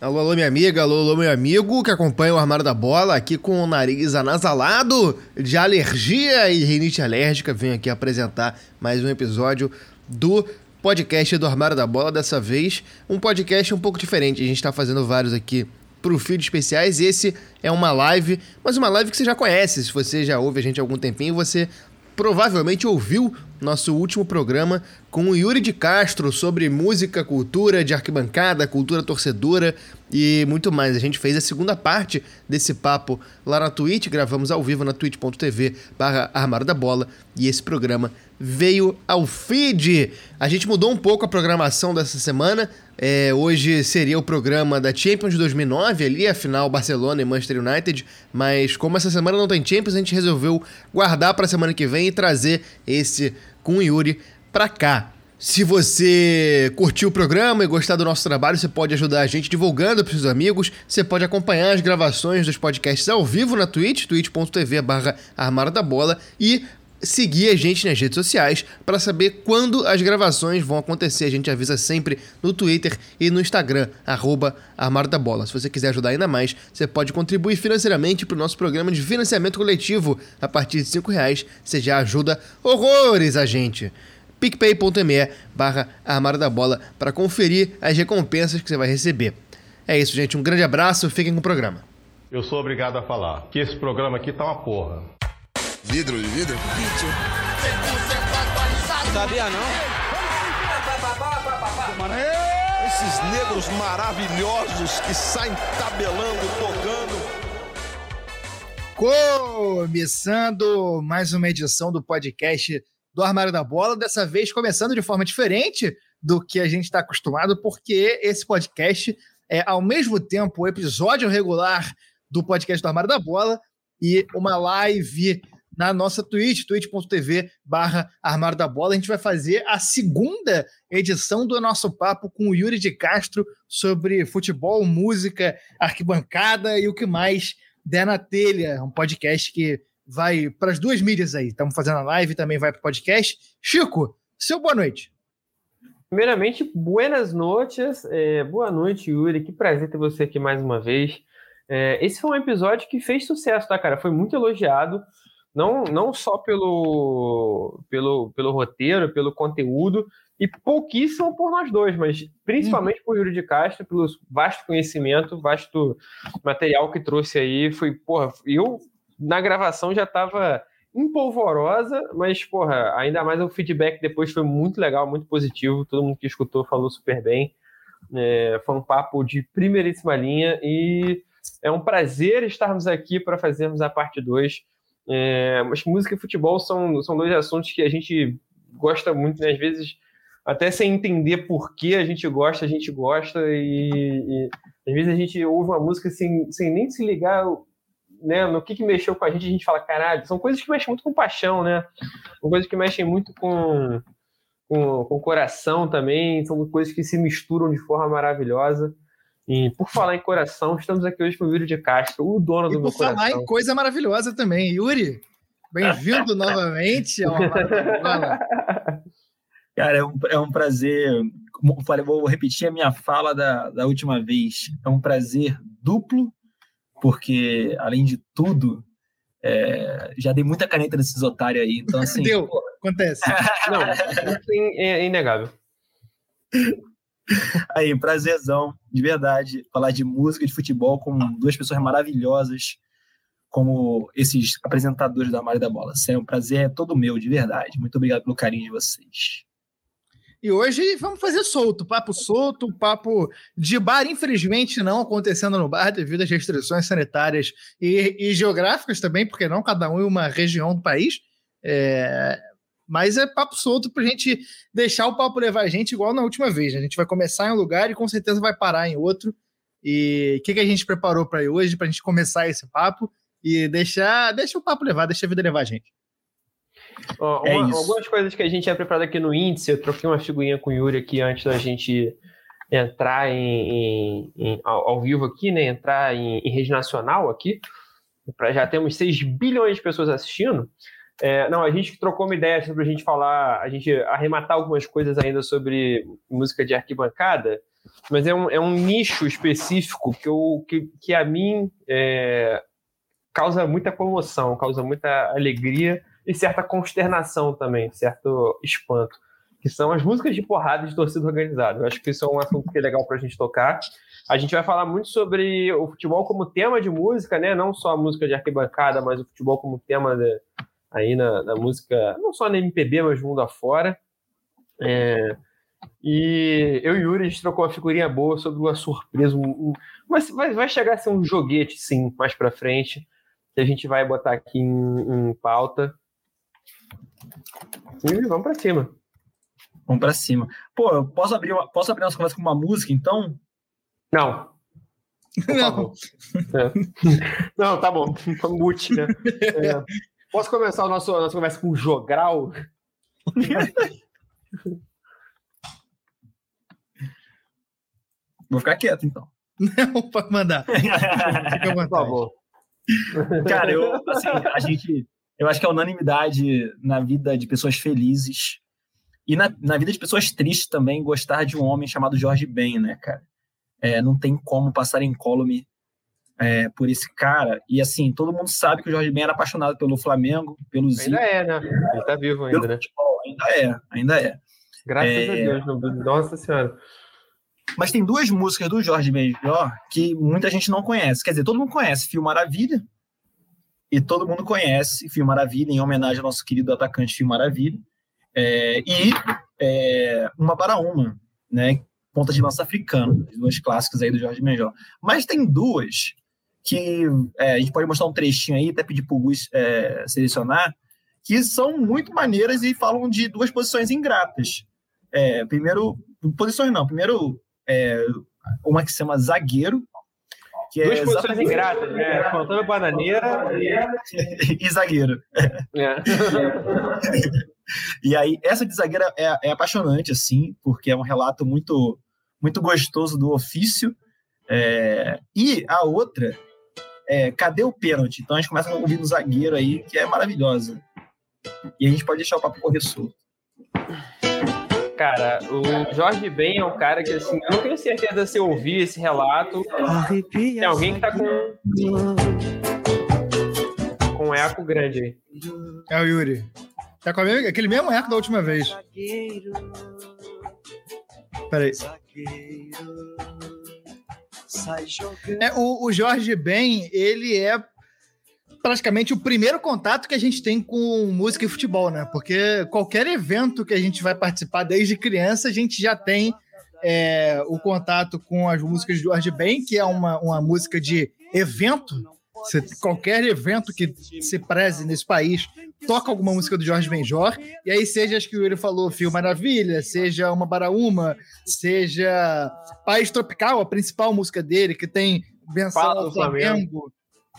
Alô, alô, minha amiga, alô, alô, meu amigo que acompanha o Armário da Bola aqui com o nariz anasalado de alergia e rinite alérgica. Venho aqui apresentar mais um episódio do podcast do Armário da Bola. Dessa vez, um podcast um pouco diferente. A gente está fazendo vários aqui para o feed especiais. Esse é uma live, mas uma live que você já conhece. Se você já ouve a gente há algum tempinho, você provavelmente ouviu nosso último programa com o Yuri de Castro sobre música, cultura de arquibancada, cultura torcedora e muito mais. A gente fez a segunda parte desse papo lá na Twitch, gravamos ao vivo na twitch.tv/Armário da Bola e esse programa veio ao feed. A gente mudou um pouco a programação dessa semana. Hoje seria o programa da Champions de 2009, ali a final Barcelona e Manchester United, mas como essa semana não tem Champions, a gente resolveu guardar para a semana que vem e trazer esse com o Yuri para cá. Se você curtiu o programa e gostar do nosso trabalho, você pode ajudar a gente divulgando para os seus amigos. Você pode acompanhar as gravações dos podcasts ao vivo na Twitch, twitch.tv/Armário da Bola e seguir a gente nas redes sociais para saber quando as gravações vão acontecer. A gente avisa sempre no Twitter e no Instagram, @Armário da Bola. Se você quiser ajudar ainda mais, você pode contribuir financeiramente para o nosso programa de financiamento coletivo. A partir de R$ 5,00, você já ajuda horrores a gente. picpay.me/Armário da Bola para conferir as recompensas que você vai receber. É isso, gente. Um grande abraço. Fiquem com o programa. Eu sou obrigado a falar que esse programa aqui tá uma porra. Vidro de vidro? Vídeo. Sabia não? Esses negros maravilhosos que saem tabelando, tocando. Começando mais uma edição do podcast do Armário da Bola. Dessa vez começando de forma diferente do que a gente está acostumado, porque esse podcast é ao mesmo tempo o episódio regular do podcast do Armário da Bola e uma live na nossa Twitch, twitch.tv/Armário da Bola. A gente vai fazer a segunda edição do nosso papo com o Yuri de Castro sobre futebol, música, arquibancada e o que mais der na telha. Um podcast que vai para as duas mídias aí. Estamos fazendo a live e também vai para o podcast. Chico, seu boa noite. Primeiramente, buenas noches. Boa noite, Yuri. Que prazer ter você aqui mais uma vez. Esse foi um episódio que fez sucesso, tá, cara? Foi muito elogiado. Não só pelo roteiro, pelo conteúdo, e pouquíssimo por nós dois, mas principalmente por Yuri de Castro, pelo vasto conhecimento, vasto material que trouxe aí. Foi, porra, eu na gravação já estava empolvorosa, mas, porra, ainda mais o feedback depois foi muito legal, muito positivo. Todo mundo que escutou falou super bem. Foi um papo de primeiríssima linha e é um prazer estarmos aqui para fazermos a parte 2. Mas música e futebol são dois assuntos que a gente gosta muito, né? Às vezes, até sem entender por que a gente gosta e às vezes a gente ouve uma música sem nem se ligar, né, no que mexeu com a gente fala, caralho, são coisas que mexem muito com paixão, né? São coisas que mexem muito com o coração também, são coisas que se misturam de forma maravilhosa. E por falar em coração, estamos aqui hoje com o Yuri de Castro, o dono do meu coração. E por falar em coisa maravilhosa também. Yuri, bem-vindo novamente ao Armário da Bola. Cara, é um prazer. Como eu falei, vou repetir a minha fala da última vez. É um prazer duplo, porque, além de tudo, já dei muita caneta nesses otários aí. Então, assim, deu, pô, acontece. Não, é inegável. Aí, prazerzão, de verdade, falar de música e de futebol com duas pessoas maravilhosas como esses apresentadores do Armário da Bola. É um prazer todo meu, de verdade. Muito obrigado pelo carinho de vocês. E hoje vamos fazer solto, papo de bar, infelizmente não acontecendo no bar devido às restrições sanitárias e geográficas também, porque não cada um é uma região do país. Mas é papo solto pra gente deixar o papo levar a gente igual na última vez, né? A gente vai começar em um lugar e com certeza vai parar em outro. E o que a gente preparou para hoje, pra gente começar esse papo e deixa o papo levar, deixa a vida levar a gente. Algumas coisas que a gente tinha preparado aqui no índice, eu troquei uma figurinha com o Yuri aqui antes da gente entrar ao vivo aqui, né? Entrar em rede nacional aqui. Já temos 6 bilhões de pessoas assistindo. Não, a gente trocou uma ideia sobre a gente arrematar algumas coisas ainda sobre música de arquibancada, mas é um nicho específico que a mim causa muita comoção, causa muita alegria e certa consternação também, certo espanto, que são as músicas de porrada de torcida organizada. Eu acho que isso é um assunto que é legal para a gente tocar. A gente vai falar muito sobre o futebol como tema de música, né? Não só a música de arquibancada, mas o futebol como tema aí na música, não só na MPB, mas mundo afora. E eu e Yuri, a gente trocou uma figurinha boa sobre uma surpresa, mas vai chegar a ser um joguete, sim, mais para frente, que a gente vai botar aqui em pauta. E vamos para cima. Vamos pra cima. Pô, eu posso abrir nossa conversa com uma música, então? Não. Não. É. Não, tá bom. Mute, né? Posso começar a nossa conversa com o jogral? Vou ficar quieto, então. Não, pode mandar. Fica à vontade. Por favor. Cara, eu acho que é unanimidade na vida de pessoas felizes. E na vida de pessoas tristes também, gostar de um homem chamado Jorge Ben, né, cara? Não tem como passar incólume por esse cara. E, assim, todo mundo sabe que o Jorge Ben era apaixonado pelo Flamengo, pelo Zico. Ainda é, né? Ele tá vivo ainda, né? Futebol, ainda é. Graças a Deus, nossa senhora. Mas tem duas músicas do Jorge Ben Jor que muita gente não conhece. Quer dizer, todo mundo conhece Filho Maravilha. E todo mundo conhece Filho Maravilha, em homenagem ao nosso querido atacante Filho Maravilha. Uma para uma, né? Ponta de lança africana, duas clássicas aí do Jorge Ben Jor. Mas tem duas que a gente pode mostrar um trechinho aí, até pedir pro Gus selecionar, que são muito maneiras e falam de duas posições ingratas. Primeiro, uma que se chama zagueiro. Que duas posições ingratas, né? Faltando bananeira e zagueiro. E aí, essa de zagueiro é apaixonante, assim, porque é um relato muito, muito gostoso do ofício. E a outra é Cadê o Pênalti? Então a gente começa a ouvir no zagueiro aí, que é maravilhosa. E a gente pode deixar o papo correr solto. Cara, o Jorge Ben é um cara que, assim, eu não tenho certeza se eu ouvi esse relato. Tem alguém que tá com um eco grande aí. É o Yuri. Tá com aquele mesmo eco da última vez. Peraí. O Jorge Ben, ele é praticamente o primeiro contato que a gente tem com música e futebol, né? Porque qualquer evento que a gente vai participar desde criança, a gente já tem o contato com as músicas de Jorge Ben, que é uma música de evento. Qualquer evento que se preze nesse país toca alguma música do Jorge Ben Jor, e aí seja as que o Yuri falou, Filho Maravilha, seja Uma Baraúma, seja País Tropical, a principal música dele, que tem menção ao Flamengo.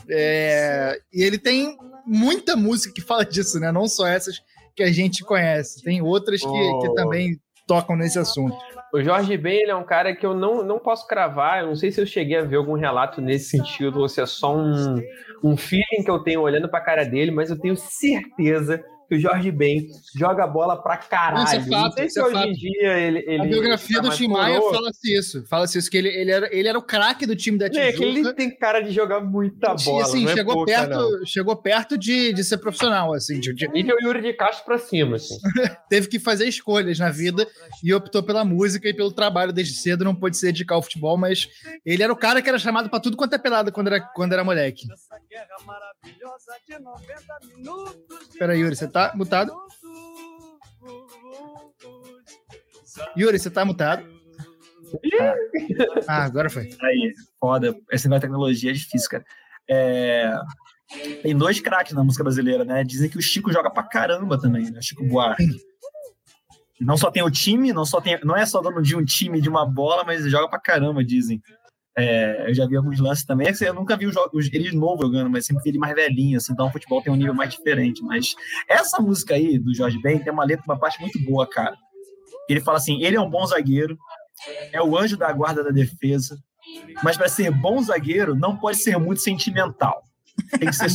E ele tem muita música que fala disso, né? Não só essas que a gente conhece, tem outras que também tocam nesse assunto. O Jorge Ben, ele é um cara que eu não posso cravar, eu não sei se eu cheguei a ver algum relato nesse sentido, ou se é só um feeling que eu tenho olhando pra cara dele, mas eu tenho certeza que o Jorge Ben joga bola pra caralho. Isso é fato, não sei se hoje em dia ele a biografia do Tim Maia fala-se isso, que ele era o craque do time da Tijuca. É, que ele tem cara de jogar muita bola, assim, não chegou, é pouca, perto, não. Chegou perto de ser profissional, assim. E deu o Yuri de Castro pra cima, assim. Teve que fazer escolhas na vida e optou pela música e pelo trabalho desde cedo, não pôde se dedicar ao futebol, mas ele era o cara que era chamado pra tudo quanto é pelada quando era moleque. Peraí, Yuri, você tá mutado? Ah, agora foi. Aí, foda. Essa tecnologia é difícil, cara. Tem dois craques na música brasileira, né? Dizem que o Chico joga pra caramba também, né? Chico Buarque. Não só tem o time, não é só dono de um time, de uma bola, mas joga pra caramba, dizem. Eu já vi alguns lances também. Eu nunca vi ele de novo jogando, mas sempre vi ele mais velhinho, assim, então o futebol tem um nível mais diferente. Mas essa música aí, do Jorge Ben, tem uma letra, uma parte muito boa, cara. Ele fala assim: ele é um bom zagueiro, é o anjo da guarda da defesa, mas para ser bom zagueiro não pode ser muito sentimental. Tem que ser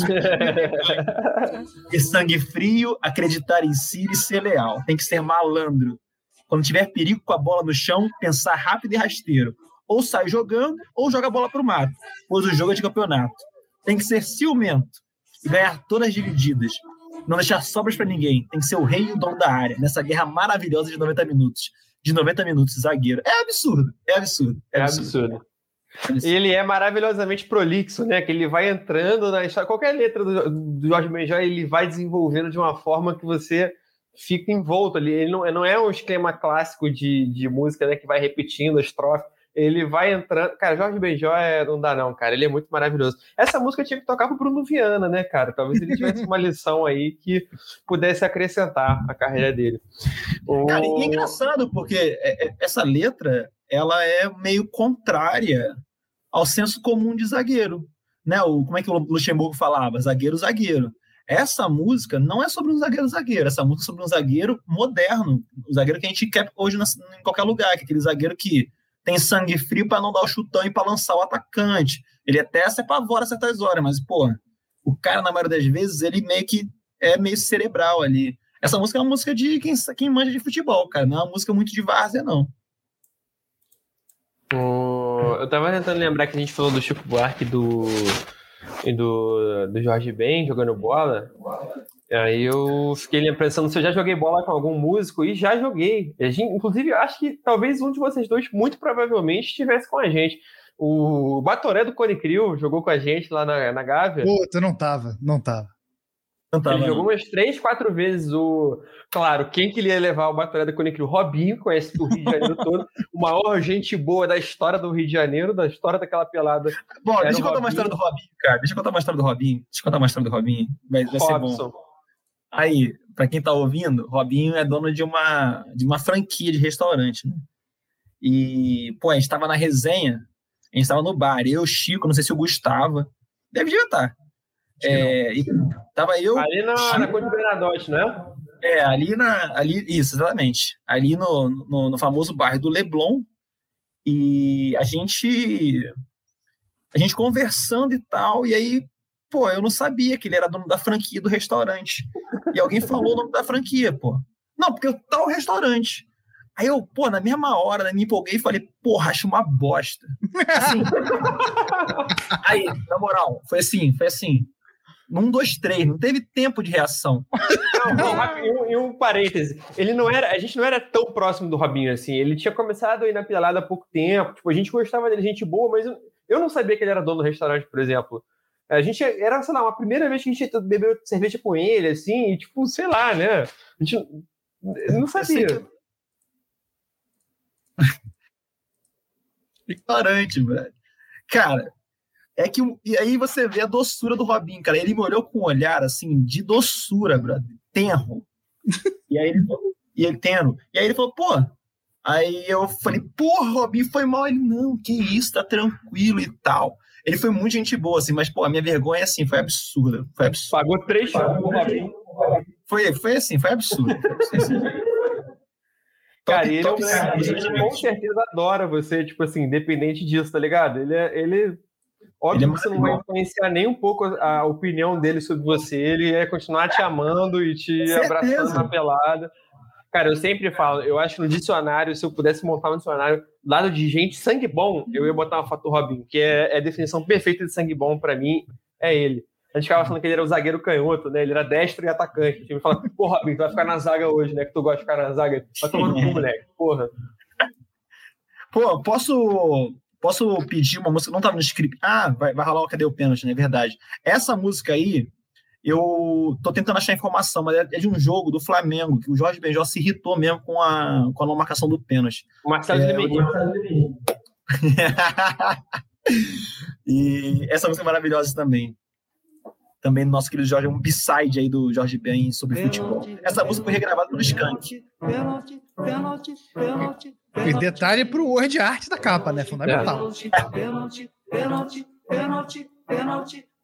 sangue frio, acreditar em si e ser leal. Tem que ser malandro. Quando tiver perigo com a bola no chão, pensar rápido e rasteiro. Ou sai jogando, ou joga a bola para o mato, pois o jogo é de campeonato. Tem que ser ciumento e ganhar todas as divididas. Não deixar sobras para ninguém. Tem que ser o rei e o dono da área, nessa guerra maravilhosa de 90 minutos. De 90 minutos, zagueiro. É absurdo, é absurdo. É absurdo. Ele é maravilhosamente prolixo, né? Que ele vai entrando na história. Qualquer letra do Jorge Ben Jor, ele vai desenvolvendo de uma forma que você fica envolto ali. Ele não é um esquema clássico de música, né? Que vai repetindo a estrofe. Ele vai entrando... Cara, Jorge Ben Jor não dá não, cara. Ele é muito maravilhoso. Essa música tinha que tocar pro Bruno Viana, né, cara? Talvez ele tivesse uma lição aí que pudesse acrescentar a carreira dele. Cara, e é engraçado, porque essa letra, ela é meio contrária ao senso comum de zagueiro. Né? Como é que o Luxemburgo falava? Zagueiro, zagueiro. Essa música não é sobre um zagueiro, zagueiro. Essa música é sobre um zagueiro moderno. O zagueiro que a gente quer hoje em qualquer lugar. Que é aquele zagueiro que tem sangue frio para não dar o chutão e para lançar o atacante. Ele até se apavora a certas horas, mas, pô, o cara, na maioria das vezes, ele meio que é meio cerebral ali. Essa música é uma música de quem manja de futebol, cara. Não é uma música muito de várzea, não. Eu tava tentando lembrar que a gente falou do Chico Buarque e do Jorge Ben jogando bola. Aí eu fiquei pensando se eu já joguei bola com algum músico, e já joguei. A gente, inclusive, acho que talvez um de vocês dois, muito provavelmente, estivesse com a gente. O Batoré do Cone Crew jogou com a gente lá na Gávea. Puta, não tava. Ele jogou umas 3, 4 vezes. Claro, quem que ia levar o Batoré do Cone Crew? Robinho, conhece do Rio de Janeiro todo. O maior gente boa da história do Rio de Janeiro, da história daquela pelada. Bom, deixa eu contar uma história do Robinho, cara. Vai ser bom. Aí, para quem tá ouvindo, Robinho é dono de uma franquia de restaurante, né? E, pô, a gente tava na resenha, a gente tava no bar, eu, Chico, não sei se o Gustavo, deve estar. Tava eu... Ali na Conde Bernadotte, né? É, ali, isso, exatamente. Ali no famoso bar do Leblon, e a gente conversando e tal, e aí... Pô, eu não sabia que ele era dono da franquia do restaurante. E alguém falou o nome da franquia, pô. Não, porque eu tal restaurante. Aí eu, pô, na mesma hora, me empolguei e falei, porra, acho uma bosta. Assim. Aí, na moral, foi assim. 1, 2, 3, não teve tempo de reação. Não, um parêntese. A gente não era tão próximo do Robinho assim. Ele tinha começado a ir na pelada há pouco tempo. Tipo, a gente gostava dele, gente boa, mas eu não sabia que ele era dono do restaurante, por exemplo. A gente era, sei lá, a primeira vez que a gente bebeu cerveja com ele, assim, e tipo, sei lá, né? A gente não sabia. Ignorante, velho. Cara, é que... E aí você vê a doçura do Robinho, cara. Ele me olhou com um olhar, assim, de doçura, brother. Tenro. E aí ele falou, pô... Aí eu falei, porra, Robinho, foi mal. Ele, não, que isso, tá tranquilo e tal. Ele foi muito gente boa, assim, mas, pô, a minha vergonha, assim, foi absurda. Pagou 3 shows pro Robinho. Foi absurdo. Cara, ele com certeza adora você, tipo assim, independente disso, tá ligado? Óbvio que você não vai influenciar nem um pouco a opinião dele sobre você. Ele ia continuar te amando e te abraçando na pelada. Cara, eu sempre falo, eu acho que no dicionário, se eu pudesse montar um dicionário lado de gente, sangue bom, eu ia botar uma foto do Robinho, que é a definição perfeita de sangue bom pra mim, é ele. A gente ficava falando que ele era o zagueiro canhoto, né? Ele era destro e atacante. O time fala, pô, Robinho, tu vai ficar na zaga hoje, né? Que tu gosta de ficar na zaga. Vai tomar no cu, moleque, porra. Pô, posso pedir uma música? Não tava no script. Ah, vai rolar o Cadê o Pênalti, né? É verdade. Essa música aí... Eu tô tentando achar informação, mas é de um jogo do Flamengo, que o Jorge Ben Jor se irritou mesmo com a não marcação do pênalti. O Marcelo D2. E essa música é maravilhosa também. Também do nosso querido Jorge, um b-side aí do Jorge Ben sobre futebol. Essa música foi regravada pelo Skank. E detalhe pro word art da capa, né? Fundamental.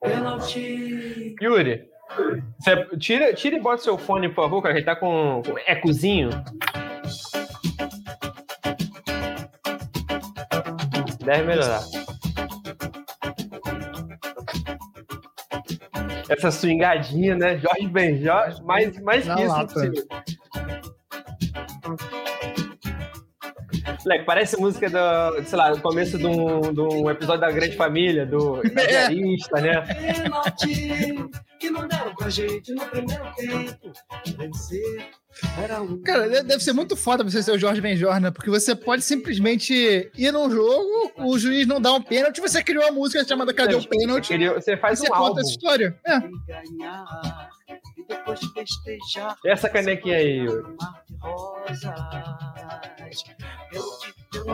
Pênalti. Yuri, você tira e bota seu fone, por favor, cara, que tá com ecozinho. Deve melhorar. Essa swingadinha, né? Jorge Ben Jor, mais que isso. Moleque, parece música do, sei lá, do começo de um episódio da Grande Família, do Radialista, né? Cara, deve ser muito foda você ser o Jorge Ben Jor, né? Porque você pode simplesmente ir num jogo, o juiz não dá um pênalti, você criou uma música chamada Cadê o Pênalti? Você faz um álbum. Você conta essa história. É. Essa canequinha aí, Yuri.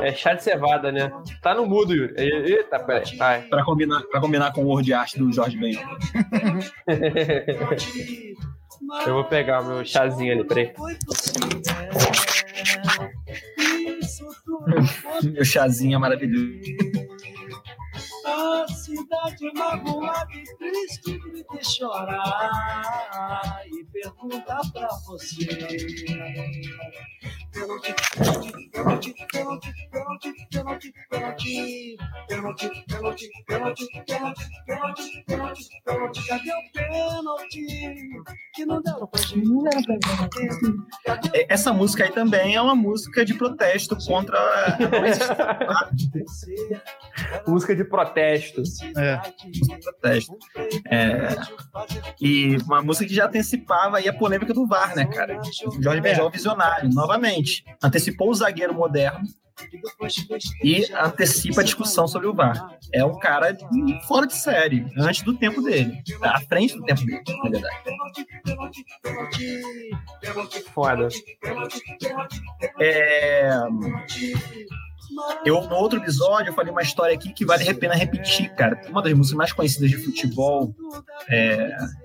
É chá de cevada, né? Tá no mudo, Yuri. Eita, peraí. Pra combinar com o Word Art do Jorge Ben Jor. Eu vou pegar o meu chazinho ali, peraí. Meu chazinho é maravilhoso. A cidade magoada e triste grita e chorar e pergunta pra você. Pênalti, cadê o pênalti? Que não deram pra gente. Essa música aí também é uma música de protesto contra a música de protesto. E uma música que já antecipava aí a polêmica do VAR, né, cara? Jorge Ben Jor, visionário, novamente. Antecipou o zagueiro moderno e antecipa a discussão sobre o VAR. É um cara fora de série, antes do tempo dele. À frente do tempo dele, na verdade. Foda. No outro episódio, eu falei uma história aqui que vale a pena repetir, cara. Uma das músicas mais conhecidas de futebol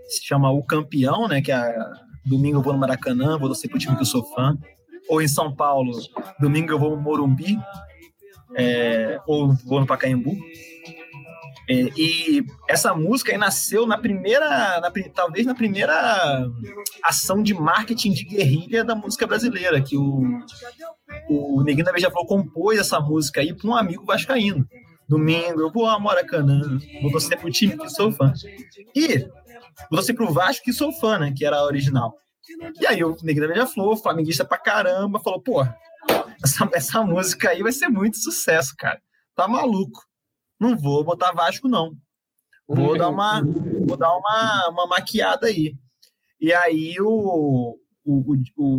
se chama O Campeão, né? Que é Domingo eu vou no Maracanã, vou torcer pro time que eu sou fã. Ou em São Paulo, Domingo eu vou no Morumbi, ou vou no Pacaembu. E essa música aí nasceu talvez na primeira ação de marketing de guerrilha da música brasileira, que o Neguinho da Beija-Flor compôs essa música aí para um amigo vascaíno. Domingo eu vou ao Maracanã, vou torcer pro time que sou fã. E vou torcer pro Vasco que sou fã, né, que era a original. E aí o Neguinho da Beija-Flor, flamenguista pra caramba, falou, pô, essa música aí vai ser muito sucesso, cara. Tá maluco. Não vou botar Vasco, não. Vou dar uma maquiada aí. E aí o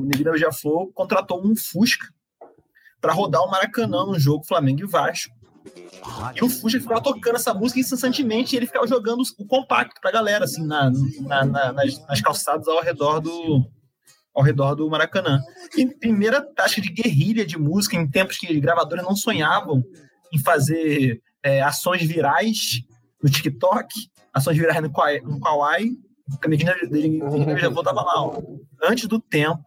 Neguinho da Beija-Flor contratou um Fusca para rodar o Maracanã no jogo Flamengo e Vasco. E o Fusca ficava tocando essa música incessantemente e ele ficava jogando o compacto pra galera, assim, nas calçadas ao redor do Maracanã. E primeira taxa de guerrilha de música em tempos que gravadores não sonhavam em fazer... ações virais no TikTok, ações virais no Kawaii, a Neguinho da Beija-Flor tava lá, ó, antes do tempo,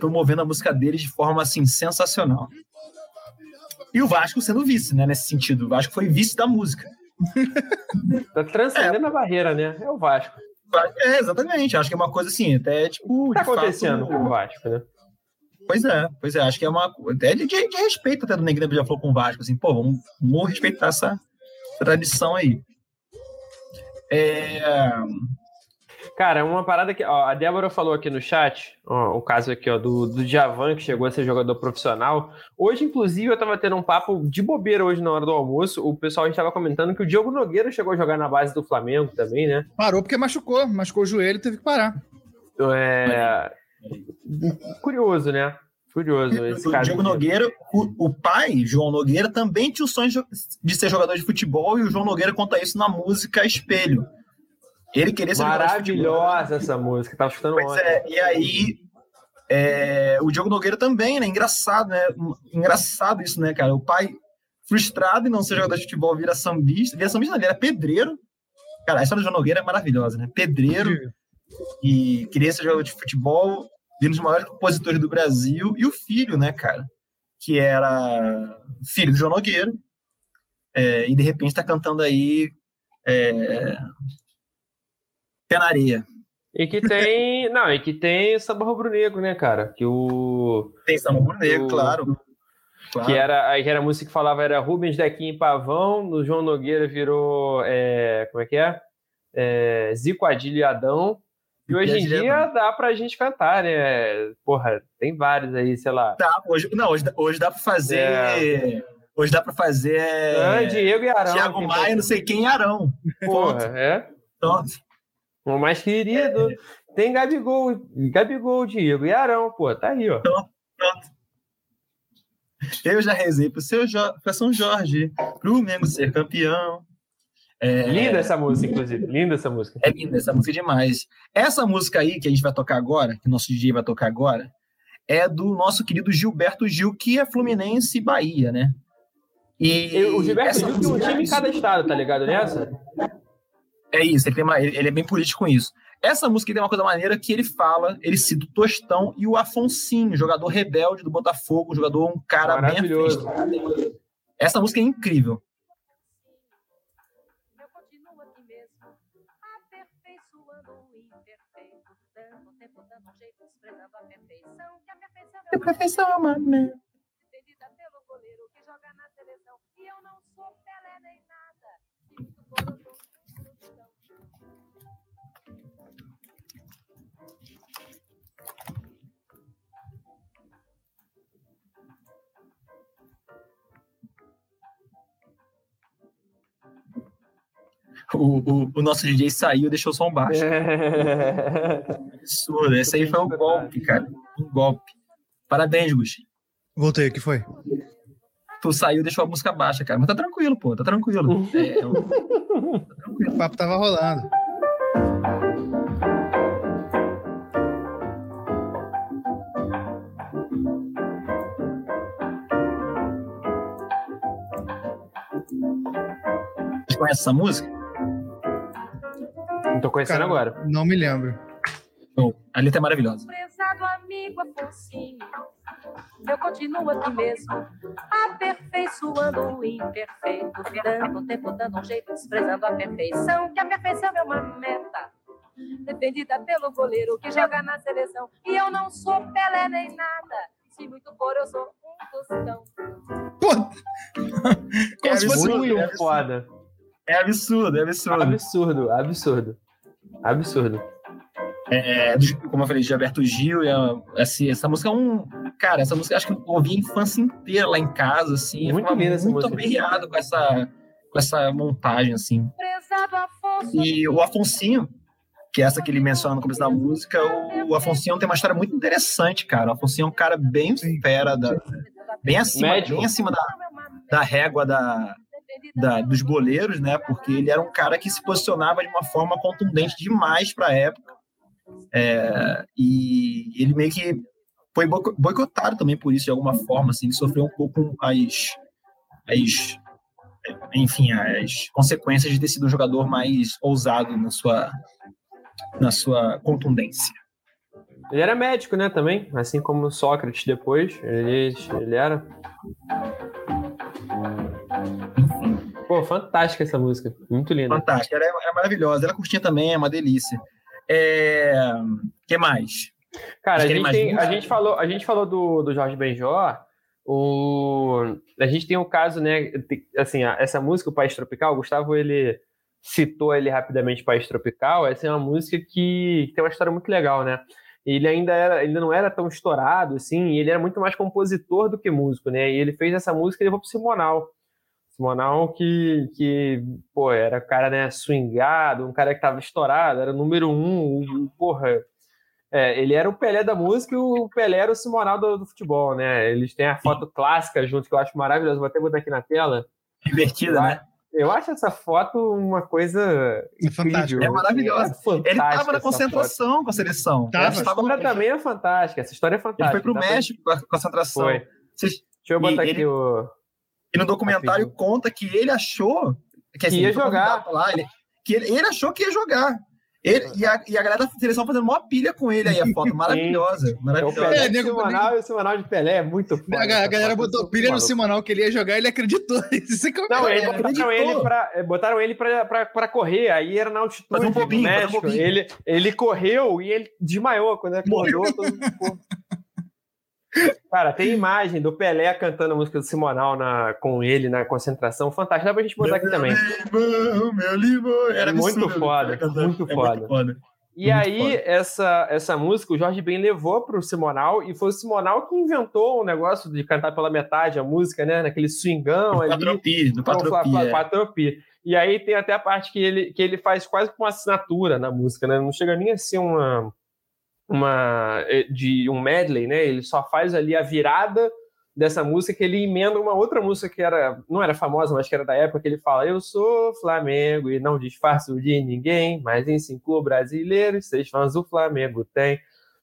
promovendo a música deles de forma, assim, sensacional. E o Vasco sendo vice, né, nesse sentido. O Vasco foi vice da música. Tá transcendendo a barreira, né? É o Vasco. Exatamente. Acho que é uma coisa, assim, até, tipo... Tá acontecendo com o Vasco, né? Pois é, acho que é uma até de respeito até do Neguinho da Beija-Flor com o Vasco, assim, pô, vamos respeitar essa tradição aí. Cara, uma parada que, ó, a Débora falou aqui no chat, ó, o caso aqui, ó, do Djavan, que chegou a ser jogador profissional. Hoje, inclusive, eu tava tendo um papo de bobeira hoje na hora do almoço, o pessoal estava comentando que o Diogo Nogueira chegou a jogar na base do Flamengo também, né? Parou porque machucou o joelho e teve que parar. Curioso, né? Curioso esse caso. Diogo Nogueira, o pai, João Nogueira, também tinha o sonho de ser jogador de futebol, e o João Nogueira conta isso na música Espelho. Ele queria ser maravilhosa essa música, tava escutando ontem. E aí o Diogo Nogueira também, né? Engraçado, né? Engraçado isso, né, cara? O pai, frustrado em não ser jogador de futebol, vira sambista, ele era pedreiro. Cara, a história do João Nogueira é maravilhosa, né? Pedreiro. E queria ser jogador de futebol, um dos maiores compositores do Brasil, e o filho, né, cara, que era filho do João Nogueira, e de repente tá cantando aí Pé na Areia. E que tem Samba Rubro-Negro, né, cara? Tem Samba Rubro-Negro, claro. Claro. Que era a música que falava, era Rubens, Dequinho e Pavão, no João Nogueira virou, como é que é? Zico, Adílio e Adão. E hoje em dia dá pra gente cantar, né? Porra, tem vários aí, sei lá. Tá, hoje, não, hoje dá pra fazer... Hoje dá pra fazer... Diego e Arão. Thiago Maia, não sei quem, Arão. Porra, Pronto. O mais querido. Tem Gabigol, Diego e Arão, pô, tá aí, ó. Pronto. Eu já rezei pro São Jorge, pro Mengo ser campeão. Linda essa música, inclusive. Linda essa música. É linda essa música demais. Essa música aí que a gente vai tocar agora, que o nosso DJ vai tocar agora, é do nosso querido Gilberto Gil, que é Fluminense e Bahia, né? E o Gilberto Gil tem um time em cada estado, tá ligado nessa? É isso, ele é bem político com isso. Essa música tem uma coisa maneira que ele fala, ele cita o Tostão e o Afonsinho, jogador rebelde do Botafogo, jogador, um cara maravilhoso. Bem. Essa música é incrível. A perfeição é uma merda. Devida pelo goleiro que joga na seleção. E eu não sou Pelé nem nada. O nosso DJ saiu, deixou o som baixo. Absurdo. Esse aí foi um golpe, cara. Um golpe. Parabéns, Gucci. Voltei, o que foi? Tu saiu, deixou a música baixa, cara. Mas tá tranquilo, pô. Tá tranquilo. Tá tranquilo. O papo tava rolando. Você conhece essa música? Não tô conhecendo, cara, agora. Não me lembro. Bom, a letra é maravilhosa. Prezado amigo Afonsinho, eu continuo aqui mesmo, aperfeiçoando o imperfeito, virando o tempo, dando um jeito, desprezando a perfeição, que a perfeição é uma meta, defendida pelo goleiro que joga na seleção. E eu não sou Pelé nem nada, se muito for eu sou um tostão. Como se fosse um foda. É absurdo, é absurdo. Absurdo. Como eu falei, de Gilberto Gil, essa música é um... Cara, essa música acho que eu ouvi a infância inteira lá em casa, assim. Muito bem essa música. Muito aperreado com essa montagem, assim. E o Afonsinho, que é essa que ele menciona no começo da música, o Afonsinho tem uma história muito interessante, cara. O Afonsinho é um cara bem fera, bem acima da régua dos goleiros, né? Porque ele era um cara que se posicionava de uma forma contundente demais para a época. E ele meio que foi boicotado também por isso, de alguma forma, assim, ele sofreu um pouco as consequências de ter sido um jogador mais ousado na sua contundência. Ele era médico, né, também, assim como Sócrates depois, ele era... Pô, fantástica essa música, muito linda. Fantástica, ela é maravilhosa, ela curtinha também, é uma delícia. Que mais? Cara, a gente falou do Jorge Ben Jor. A gente tem um caso, né? Assim, essa música, o País Tropical, o Gustavo ele citou ele rapidamente, País Tropical. Essa é uma música que tem uma história muito legal, né? Ele ainda não era tão estourado, assim, ele era muito mais compositor do que músico, né? E ele fez essa música e levou pro Simonal. Simonal que pô, era um cara, né, swingado, um cara que tava estourado, era o número 1, porra. Ele era o Pelé da música e o Pelé era o Simonal do futebol, né? Eles têm a foto clássica junto, que eu acho maravilhosa, vou até botar aqui na tela. Divertida, né? Eu acho essa foto uma coisa incrível. É maravilhosa. É, ele tava na concentração foto. Com a seleção. Também é fantástica, essa história é fantástica. Ele foi pro México com a concentração. Foi. Deixa eu botar aqui o... E no documentário conta que ele achou que ia jogar. Lá, ele achou que ia jogar. E a galera da seleção fazendo mó pilha com ele aí, a foto. Maravilhosa. O Simonal de Pelé é muito foda. A galera botou pilha no Simonal que ele ia jogar, ele acreditou. Não, eles botaram ele pra correr, aí era na altitude. Fazer um bobinho, do México. Ele correu e ele desmaiou quando ele acordou, todo mundo ficou... Cara, tem imagem do Pelé cantando a música do Simonal com ele na concentração, fantástico, dá pra gente botar aqui também. Meu livro, era muito foda. E aí, essa música, o Jorge Ben levou para o Simonal, e foi o Simonal que inventou o negócio de cantar pela metade a música, né? Naquele swingão do ali. Quadropi. E aí tem até a parte que ele faz quase como uma assinatura na música, né? Não chega nem a ser um medley, né? Ele só faz ali a virada dessa música, que ele emenda uma outra música que não era famosa, mas que era da época, que ele fala: eu sou Flamengo e não disfarço de ninguém, mas em 5 brasileiros, 6 fãs o Flamengo tem,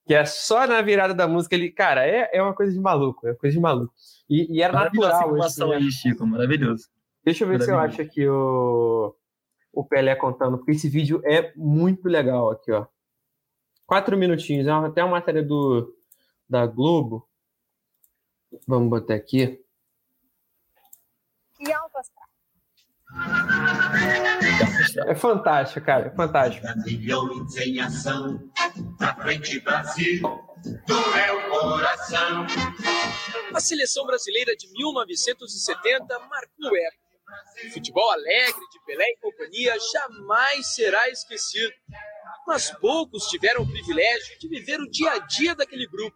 que é só na virada da música. Ele, cara, é uma coisa de maluco, é uma coisa de maluco. E era natural. Essa aí, Chico, maravilhoso. Deixa eu ver se eu acho aqui o Pelé contando, porque esse vídeo é muito legal aqui, ó. 4 minutinhos, até uma matéria da Globo. Vamos botar aqui. E alto astral. É fantástico, cara. É fantástico. Milhões em ação. Pra frente, Brasil. Do meu coração. A seleção brasileira de 1970 marcou época. O futebol alegre de Pelé e companhia jamais será esquecido. Mas poucos tiveram o privilégio de viver o dia a dia daquele grupo.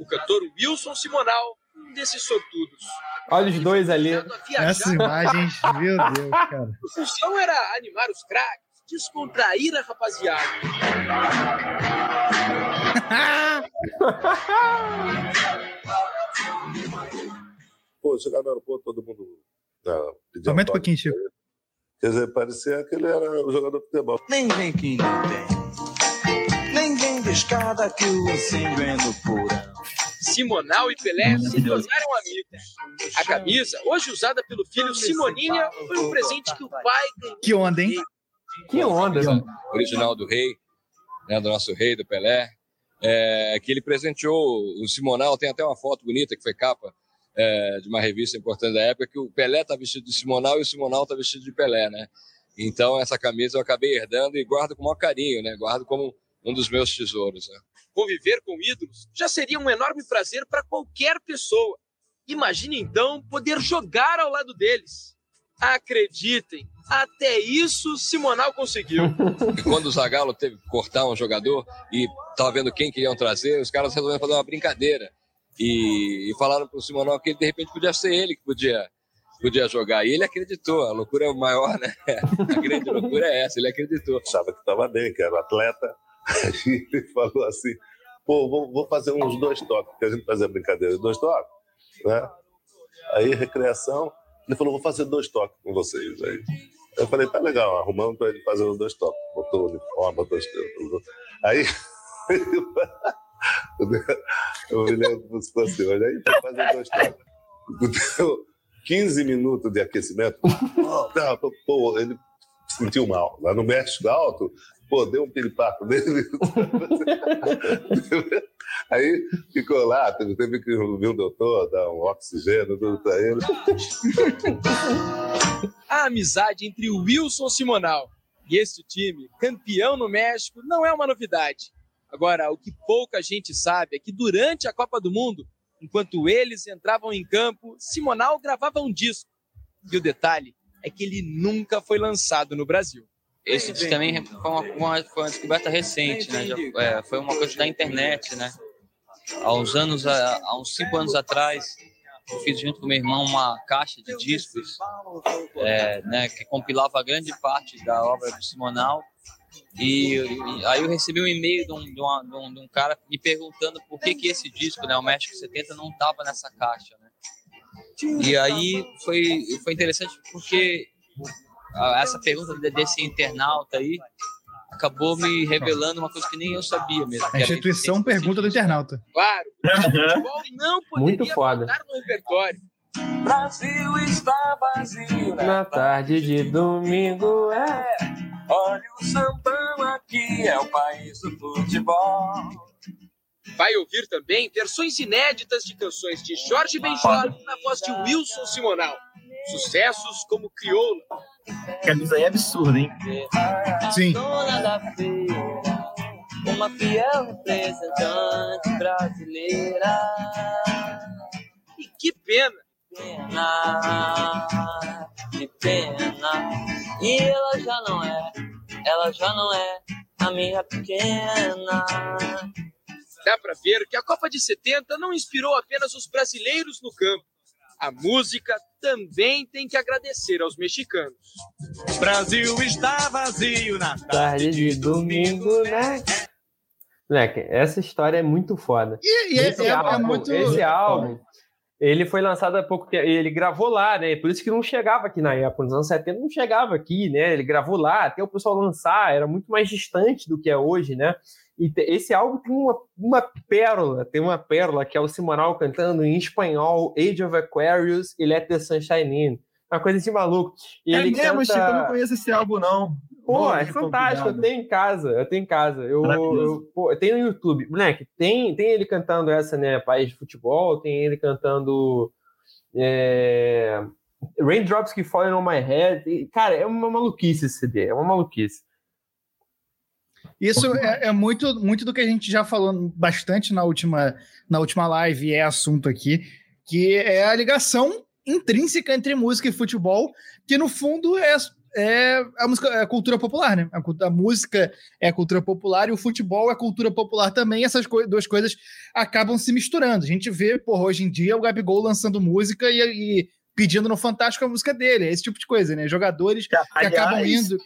O cantor Wilson Simonal, um desses sortudos. Olha os dois ali. Essas imagens, meu Deus, cara. A função era animar os craques, descontrair a rapaziada. Pô, chegar no aeroporto, todo mundo... Aumenta um pouquinho, Chico. Quer dizer, parecia que ele era o jogador de futebol. Ninguém que entende, ninguém descarta que o incêndio é no porão. Simonal e Pelé se tornaram amigos. A camisa, hoje usada pelo filho Simoninha, foi um presente que o pai ganhou. Que onda, hein? Que onda, né? Original do rei, né, do nosso rei, do Pelé, que ele presenteou o Simonal. Tem até uma foto bonita que foi capa de uma revista importante da época, que o Pelé está vestido de Simonal e o Simonal está vestido de Pelé, né? Então, essa camisa eu acabei herdando e guardo com o maior carinho, né? Guardo como um dos meus tesouros, né? Conviver com ídolos já seria um enorme prazer para qualquer pessoa. Imagine, então, poder jogar ao lado deles. Acreditem, até isso Simonal conseguiu. E quando o Zagallo teve que cortar um jogador e estava vendo quem queriam trazer, os caras resolveram fazer uma brincadeira. E falaram para o Simonal que ele, de repente, podia ser ele que podia jogar. E ele acreditou. A loucura é maior, né? A grande loucura é essa. Ele acreditou. Achava que estava bem, que era um atleta. E ele falou assim: pô, vou fazer uns 2 toques, porque a gente fazia brincadeira de 2 toques, né? Aí, recreação, ele falou: vou fazer 2 toques com vocês. Aí eu falei: tá legal, arrumando para ele fazer os 2 toques. Botou o uniforme, botou os tempos. Aí... Eu me lembro como se fosse hoje. Aí foi fazer 2 toques. Deu 15 minutos de aquecimento. Pô, ele sentiu mal. Lá no México Alto, pô, deu um piripaco nele. Aí ficou lá, teve que vir um doutor, dar um oxigênio, tudo pra ele. A amizade entre o Wilson Simonal e este time, campeão no México, não é uma novidade. Agora, o que pouca gente sabe é que durante a Copa do Mundo, enquanto eles entravam em campo, Simonal gravava um disco. E o detalhe é que ele nunca foi lançado no Brasil. Esse disco também foi uma descoberta recente, né? Foi uma coisa da internet, né? Há uns 5 anos atrás, eu fiz junto com meu irmão uma caixa de discos, né, que compilava grande parte da obra do Simonal. E aí eu recebi um e-mail de um cara me perguntando por que esse disco, né, o México 70, não estava nessa caixa, né? E aí foi interessante, porque essa pergunta desse internauta aí acabou me revelando uma coisa que nem eu sabia mesmo. A instituição pergunta do internauta. Claro, o futebol não poderia faltar no repertório. Brasil está vazio na tarde de domingo, olha o sambão aqui, é o país do futebol. Vai ouvir também versões inéditas de canções de Jorge Ben Jor na voz de Wilson Simonal. Sucessos como Crioula. Camisa aí é absurda, hein? Sim. Uma fiel representante brasileira. E que pena. Que pena, e ela já não é a minha pequena. Dá pra ver que a Copa de 70 não inspirou apenas os brasileiros no campo. A música também tem que agradecer aos mexicanos. O Brasil está vazio na tarde de domingo, né? Moleque, essa história é muito foda. Esse álbum, ele foi lançado há pouco tempo, ele gravou lá, né? Por isso que não chegava aqui na época, nos anos 70 não chegava aqui, né? Ele gravou lá, até o pessoal lançar, era muito mais distante do que é hoje, né? E esse álbum tem uma pérola, que é o Simonal cantando em espanhol, Age of Aquarius e Let the Sunshine In. Uma coisa assim, maluco. E é ele mesmo, canta... Chico, eu não conheço esse álbum, não. Pô, é fantástico, eu tenho em casa. Eu tenho no YouTube. Moleque, tem ele cantando essa, né, País de Futebol, tem ele cantando Raindrops Keep Falling On My Head. E, cara, é uma maluquice esse CD, é uma maluquice. Isso é muito do que a gente já falou bastante na última live, é assunto aqui, que é a ligação intrínseca entre música e futebol, que no fundo é a cultura popular, né? A música é a cultura popular e o futebol é a cultura popular também, essas duas coisas acabam se misturando. A gente vê, porra, hoje em dia o Gabigol lançando música e pedindo no Fantástico a música dele, é esse tipo de coisa, né? Jogadores que acabam indo...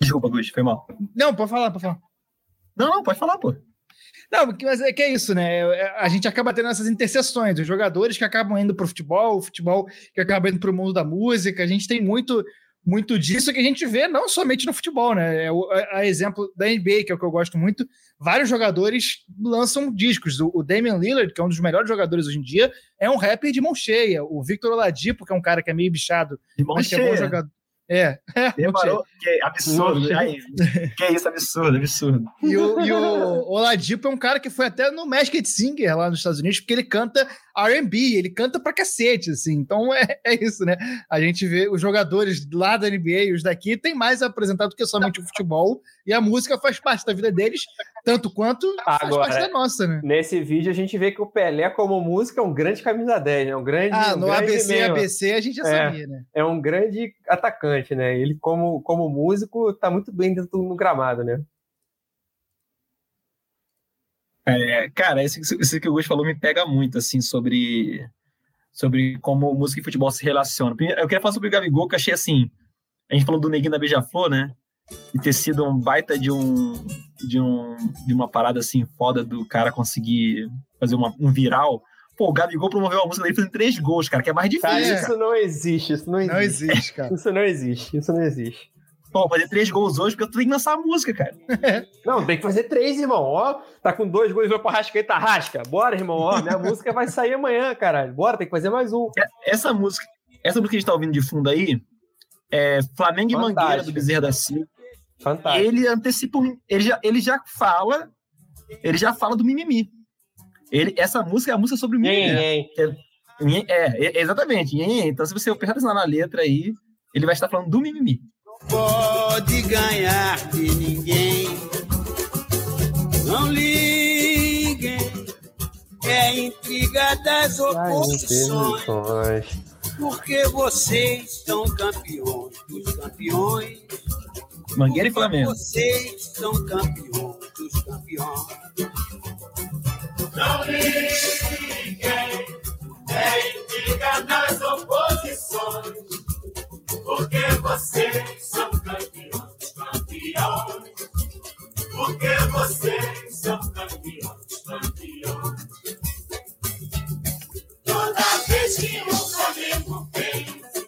Desculpa, Luiz, foi mal. Não, pode falar. Não, pode falar, pô. Não, mas é que é isso, né? A gente acaba tendo essas interseções, os jogadores que acabam indo pro futebol, o futebol que acaba indo pro mundo da música, a gente tem muito, muito disso que a gente vê não somente no futebol, né? É o exemplo da NBA, que é o que eu gosto muito, vários jogadores lançam discos, o Damian Lillard, que é um dos melhores jogadores hoje em dia, é um rapper de mão cheia, o Victor Oladipo, que é um cara que é meio bichado, mas que é bom jogador. Demorou, que absurdo, que é isso, absurdo. E o Oladipo é um cara que foi até no Masked Singer lá nos Estados Unidos, porque ele canta R&B, ele canta pra cacete, assim, então é isso, né? A gente vê os jogadores lá da NBA e os daqui tem mais apresentado que somente o futebol, e a música faz parte da vida deles, tanto quanto faz parte da nossa, né? Nesse vídeo a gente vê que o Pelé como música é um grande camisa 10, né? ABC a gente já sabia, né? É um grande atacante, né? Ele, como músico, tá muito bem dentro do gramado, né? Cara, isso que o Gus falou me pega muito, assim, sobre como música e futebol se relacionam. Eu queria falar sobre o Gabigol, que eu achei assim, a gente falou do neguinho da Beija-Flor, né? E ter sido um baita de uma parada, assim, foda do cara conseguir fazer um viral. Pô, o Gabigol promoveu a música dele fazendo 3 gols, cara, que é mais difícil. Cara, isso não existe, cara. Isso não existe. Pô, fazer 3 gols hoje, porque eu tenho que lançar a música, cara. Não, tem que fazer 3, irmão, ó. Tá com 2 gols, vai pra Rascaeta, rasca. Bora, irmão, ó, minha música vai sair amanhã, caralho. Bora, tem que fazer mais um. Essa música que a gente tá ouvindo de fundo aí, é Flamengo e Mangueira, do Bezerra da Silva. Fantástico. Ele antecipa, ele já fala do mimimi. Essa música é a música sobre mim. Exatamente. Então, se você prestar atenção na letra aí, ele vai estar falando do mimimi. Não pode ganhar de ninguém. Não liguem. É intriga das oposições. Porque vocês são campeões dos campeões. Mangueira e Flamengo. Vocês são campeões dos campeões. Não liguem, intriga das oposições, porque vocês são campeões, porque vocês são campeões. Toda vez que o Flamengo vence,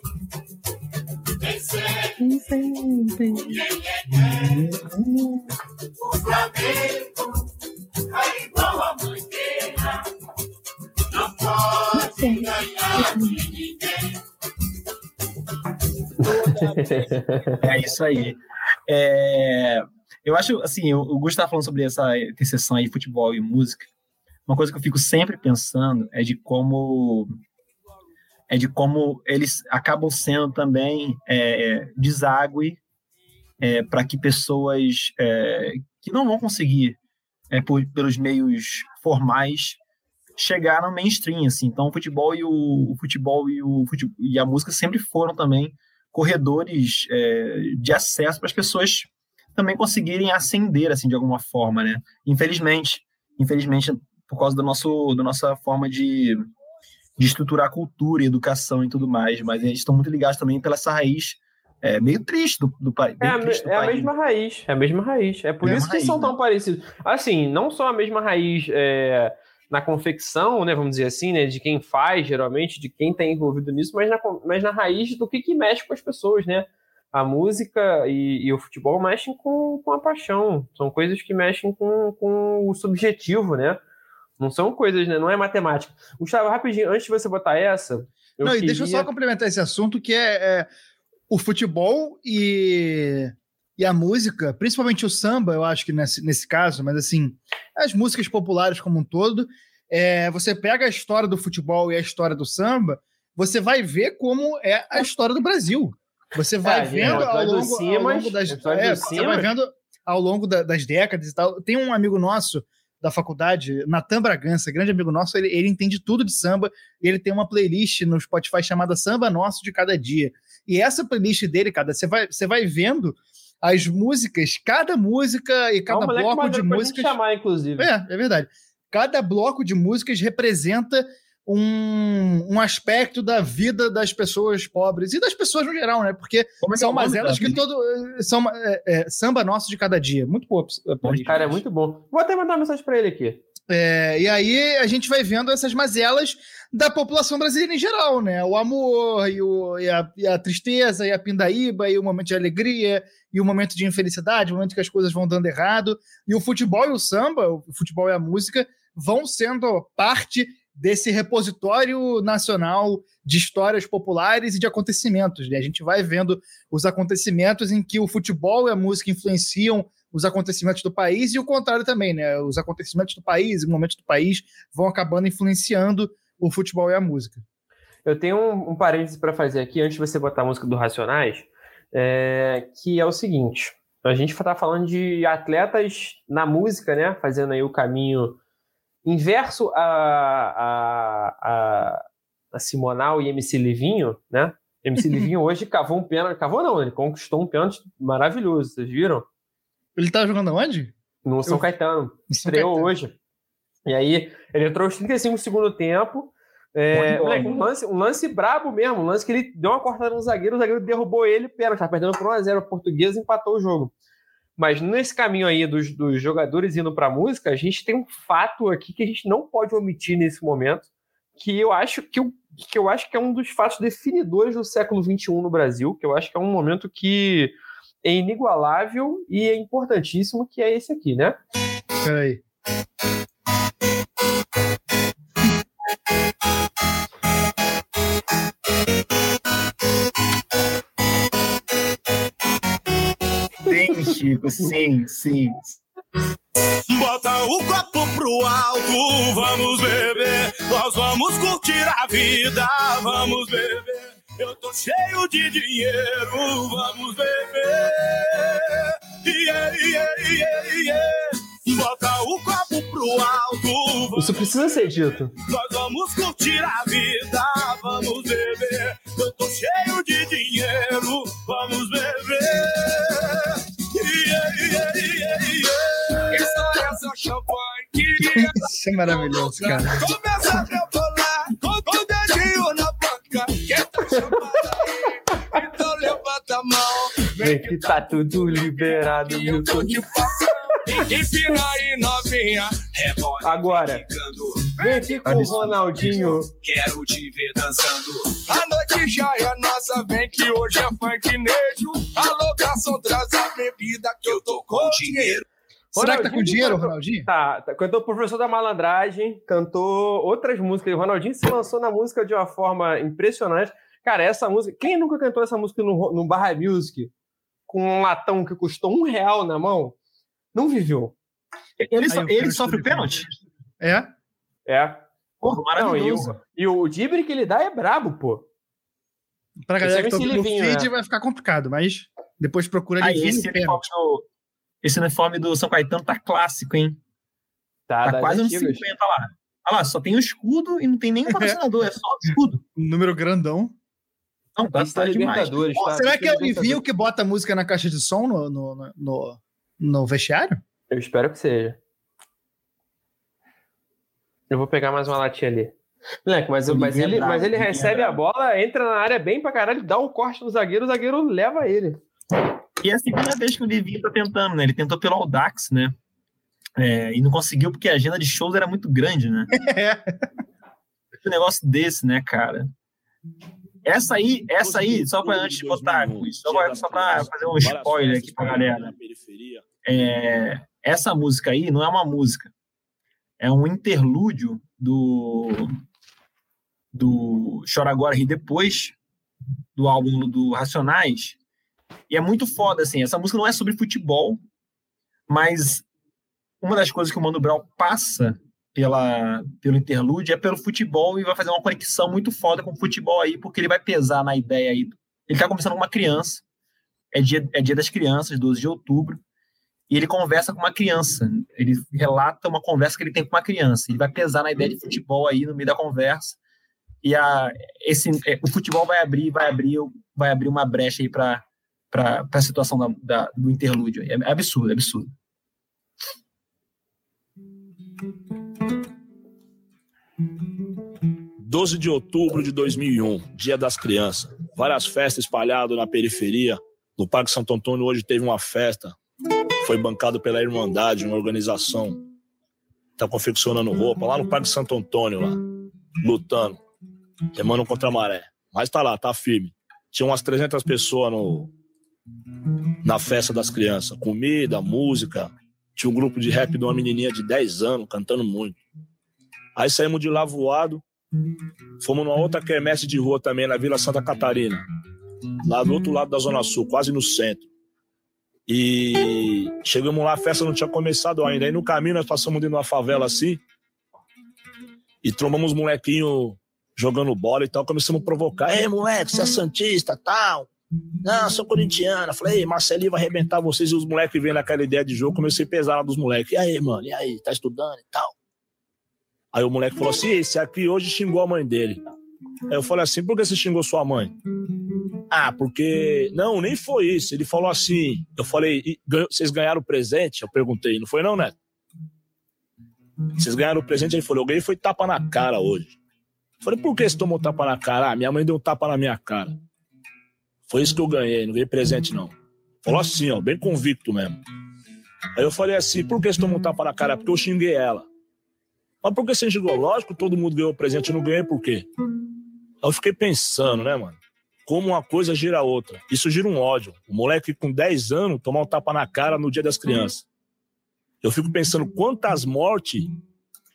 o Flamengo é igual a Mangueira, não pode ganhar de ninguém. É isso aí. Eu acho, assim, o Gustavo falando sobre essa interseção aí, futebol e música, uma coisa que eu fico sempre pensando é de como eles acabam sendo também deságue para que pessoas que não vão conseguir pelos meios formais chegar no mainstream, assim. Então o futebol e a música sempre foram também corredores de acesso para as pessoas também conseguirem ascender, assim, de alguma forma, né? Infelizmente, por causa da nossa forma de estruturar a cultura e educação e tudo mais, mas eles estão muito ligados também pela essa raiz meio triste do país. É a mesma raiz. É por isso que são tão parecidos. Assim, não só a mesma raiz na confecção, né, vamos dizer assim, né, de quem faz, geralmente, de quem está envolvido nisso, mas na raiz do que mexe com as pessoas, né? A música e o futebol mexem com a paixão. São coisas que mexem com o subjetivo, né? Não são coisas, né? Não é matemática. Gustavo, rapidinho, antes de você botar essa... E deixa eu só complementar esse assunto, que é o futebol e a música, principalmente o samba, eu acho que nesse caso, mas assim, as músicas populares como um todo, você pega a história do futebol e a história do samba, você vai ver como é a história do Brasil. Você vai vendo ao longo das décadas e tal. Tem um amigo nosso da faculdade, Natan Bragança, grande amigo nosso, ele entende tudo de samba, ele tem uma playlist no Spotify chamada Samba Nosso de Cada Dia. E essa playlist dele, cara, você vai vendo as músicas, cada música e cada bloco de músicas... chamar, inclusive. É verdade. Cada bloco de músicas representa um aspecto da vida das pessoas pobres e das pessoas no geral, né? Porque são mazelas que são Samba Nosso de Cada Dia. Muito bom. Cara, é muito bom. Vou até mandar uma mensagem para ele aqui. E aí a gente vai vendo essas mazelas da população brasileira em geral, né? O amor e a tristeza e a pindaíba e o momento de alegria e o momento de infelicidade, o momento que as coisas vão dando errado. E o futebol e o samba, o futebol e a música, vão sendo parte desse repositório nacional de histórias populares e de acontecimentos, né? A gente vai vendo os acontecimentos em que o futebol e a música influenciam os acontecimentos do país e o contrário também, né? Os acontecimentos do país e o momento do país vão acabando influenciando o futebol e a música. Eu tenho um parênteses para fazer aqui, antes de você botar a música do Racionais, que é o seguinte, a gente está falando de atletas na música, né? Fazendo aí o caminho inverso a Simonal e MC Livinho, né? MC Livinho hoje cavou um pênalti. Cavou não, ele conquistou um pênalti maravilhoso, vocês viram? Ele tá jogando onde? No São Caetano. Estreou hoje. E aí, ele entrou aos 35 segundos do tempo. Um lance brabo mesmo. Um lance que ele deu uma cortada no zagueiro, o zagueiro derrubou ele, pera, tá perdendo por 1-0. O português empatou o jogo. Mas nesse caminho aí dos jogadores indo para a música, a gente tem um fato aqui que a gente não pode omitir nesse momento, que eu acho que é um dos fatos definidores do século XXI no Brasil, que eu acho que é um momento que é inigualável e é importantíssimo, que é esse aqui, né? Peraí. Chico, sim. Bota o copo pro alto, vamos beber. Nós vamos curtir a vida, vamos beber. Eu tô cheio de dinheiro, vamos beber. Bota o copo pro alto. Isso precisa ser dito. Nós vamos curtir a vida, vamos beber. Eu tô cheio de dinheiro, vamos beber. Isso é maravilhoso, cara. Vem que tá tudo liberado. Agora, vem que com o Ronaldinho. Quero te ver dançando. A noite já é nossa, vem que hoje é funknejo. A locação traz a bebida que eu tô com dinheiro. Será que tá com dinheiro, Ronaldinho? Tá. Cantou Professor da Malandragem, cantou outras músicas. O Ronaldinho se lançou na música de uma forma impressionante. Cara, essa música... Quem nunca cantou essa música no Barra Music com um latão que custou R$1 na mão? Não viveu. Ele sofre pênalti? É. Porra, maravilhoso. E o drible que ele dá é brabo, pô. Pra galera que tá no feed vai ficar complicado, mas depois procura ali. Esse uniforme do São Caetano tá clássico, hein? Tá quase uns 50 lá. Olha lá, só tem o escudo e não tem nenhum patrocinador, é só o escudo. Número grandão. Não, tá demais. Será que é o Livinho que bota a música na caixa de som no no vestiário? Eu espero que seja. Eu vou pegar mais uma latinha ali. Moleque, mas ele recebe a bola, entra na área bem pra caralho, dá um corte no zagueiro, o zagueiro leva ele. E é a segunda vez que o Livinho tá tentando, né? Ele tentou pelo Audax, né? É, e não conseguiu porque a agenda de shows era muito grande, né? Um negócio desse, né, cara? Essa aí, só pra antes de botar, só pra fazer um spoiler aqui pra galera. É, essa música aí não é uma música. É um interlúdio do Chora Agora Ri Depois, do álbum do Racionais. E é muito foda, assim. Essa música não é sobre futebol, mas uma das coisas que o Mano Brown passa pelo interlúdio é pelo futebol e vai fazer uma conexão muito foda com o futebol aí, porque ele vai pesar na ideia aí. Ele tá conversando com uma criança. É dia das crianças, 12 de outubro. E ele conversa com uma criança, ele relata uma conversa que ele tem com uma criança, ele vai pesar na ideia de futebol aí no meio da conversa, e o futebol vai abrir uma brecha aí para a situação do interlúdio. É absurdo, é absurdo. Dia 12 de outubro de 2001, Dia das Crianças. Várias festas espalhadas na periferia. No Parque Santo Antônio hoje teve uma festa. Foi bancado pela Irmandade, uma organização que tá confeccionando roupa lá no Parque Santo Antônio, lá, lutando, remando contra a maré. Mas tá lá, tá firme. Tinha umas 300 pessoas na festa das crianças. Comida, música. Tinha um grupo de rap de uma menininha de 10 anos, cantando muito. Aí saímos de lá voado, fomos numa outra quermesse de rua também, na Vila Santa Catarina, lá do outro lado da Zona Sul, quase no centro. E chegamos lá, a festa não tinha começado ainda. Aí no caminho nós passamos dentro de uma favela assim e trombamos os molequinhos jogando bola e tal. Começamos a provocar. Ei, moleque, você é santista, tal. Não, sou corintiana. Falei, Marcelinho vai arrebentar vocês. E os moleques vêm naquela ideia de jogo. Comecei a pesar lá dos moleques. E aí, mano, e aí? Tá estudando e tal? Aí o moleque falou assim, esse aqui hoje xingou a mãe dele. Aí eu falei assim, por que você xingou sua mãe? Ah, porque... Não, nem foi isso. Ele falou assim... Eu falei, vocês ganharam o presente? Eu perguntei, não foi não, Neto? Vocês ganharam o presente? Ele falou, eu ganhei foi tapa na cara hoje. Eu falei, por que você tomou tapa na cara? Ah, minha mãe deu um tapa na minha cara. Foi isso que eu ganhei, não ganhei presente não. Falou assim, ó, bem convicto mesmo. Aí eu falei assim, por que você tomou um tapa na cara? Porque eu xinguei ela. Mas por que você xingou? Lógico, todo mundo ganhou o presente, eu não ganhei, por quê? Eu fiquei pensando, né, mano? Como uma coisa gira a outra. Isso gira um ódio. O moleque com 10 anos tomar um tapa na cara no Dia das Crianças. Eu fico pensando quantas mortes,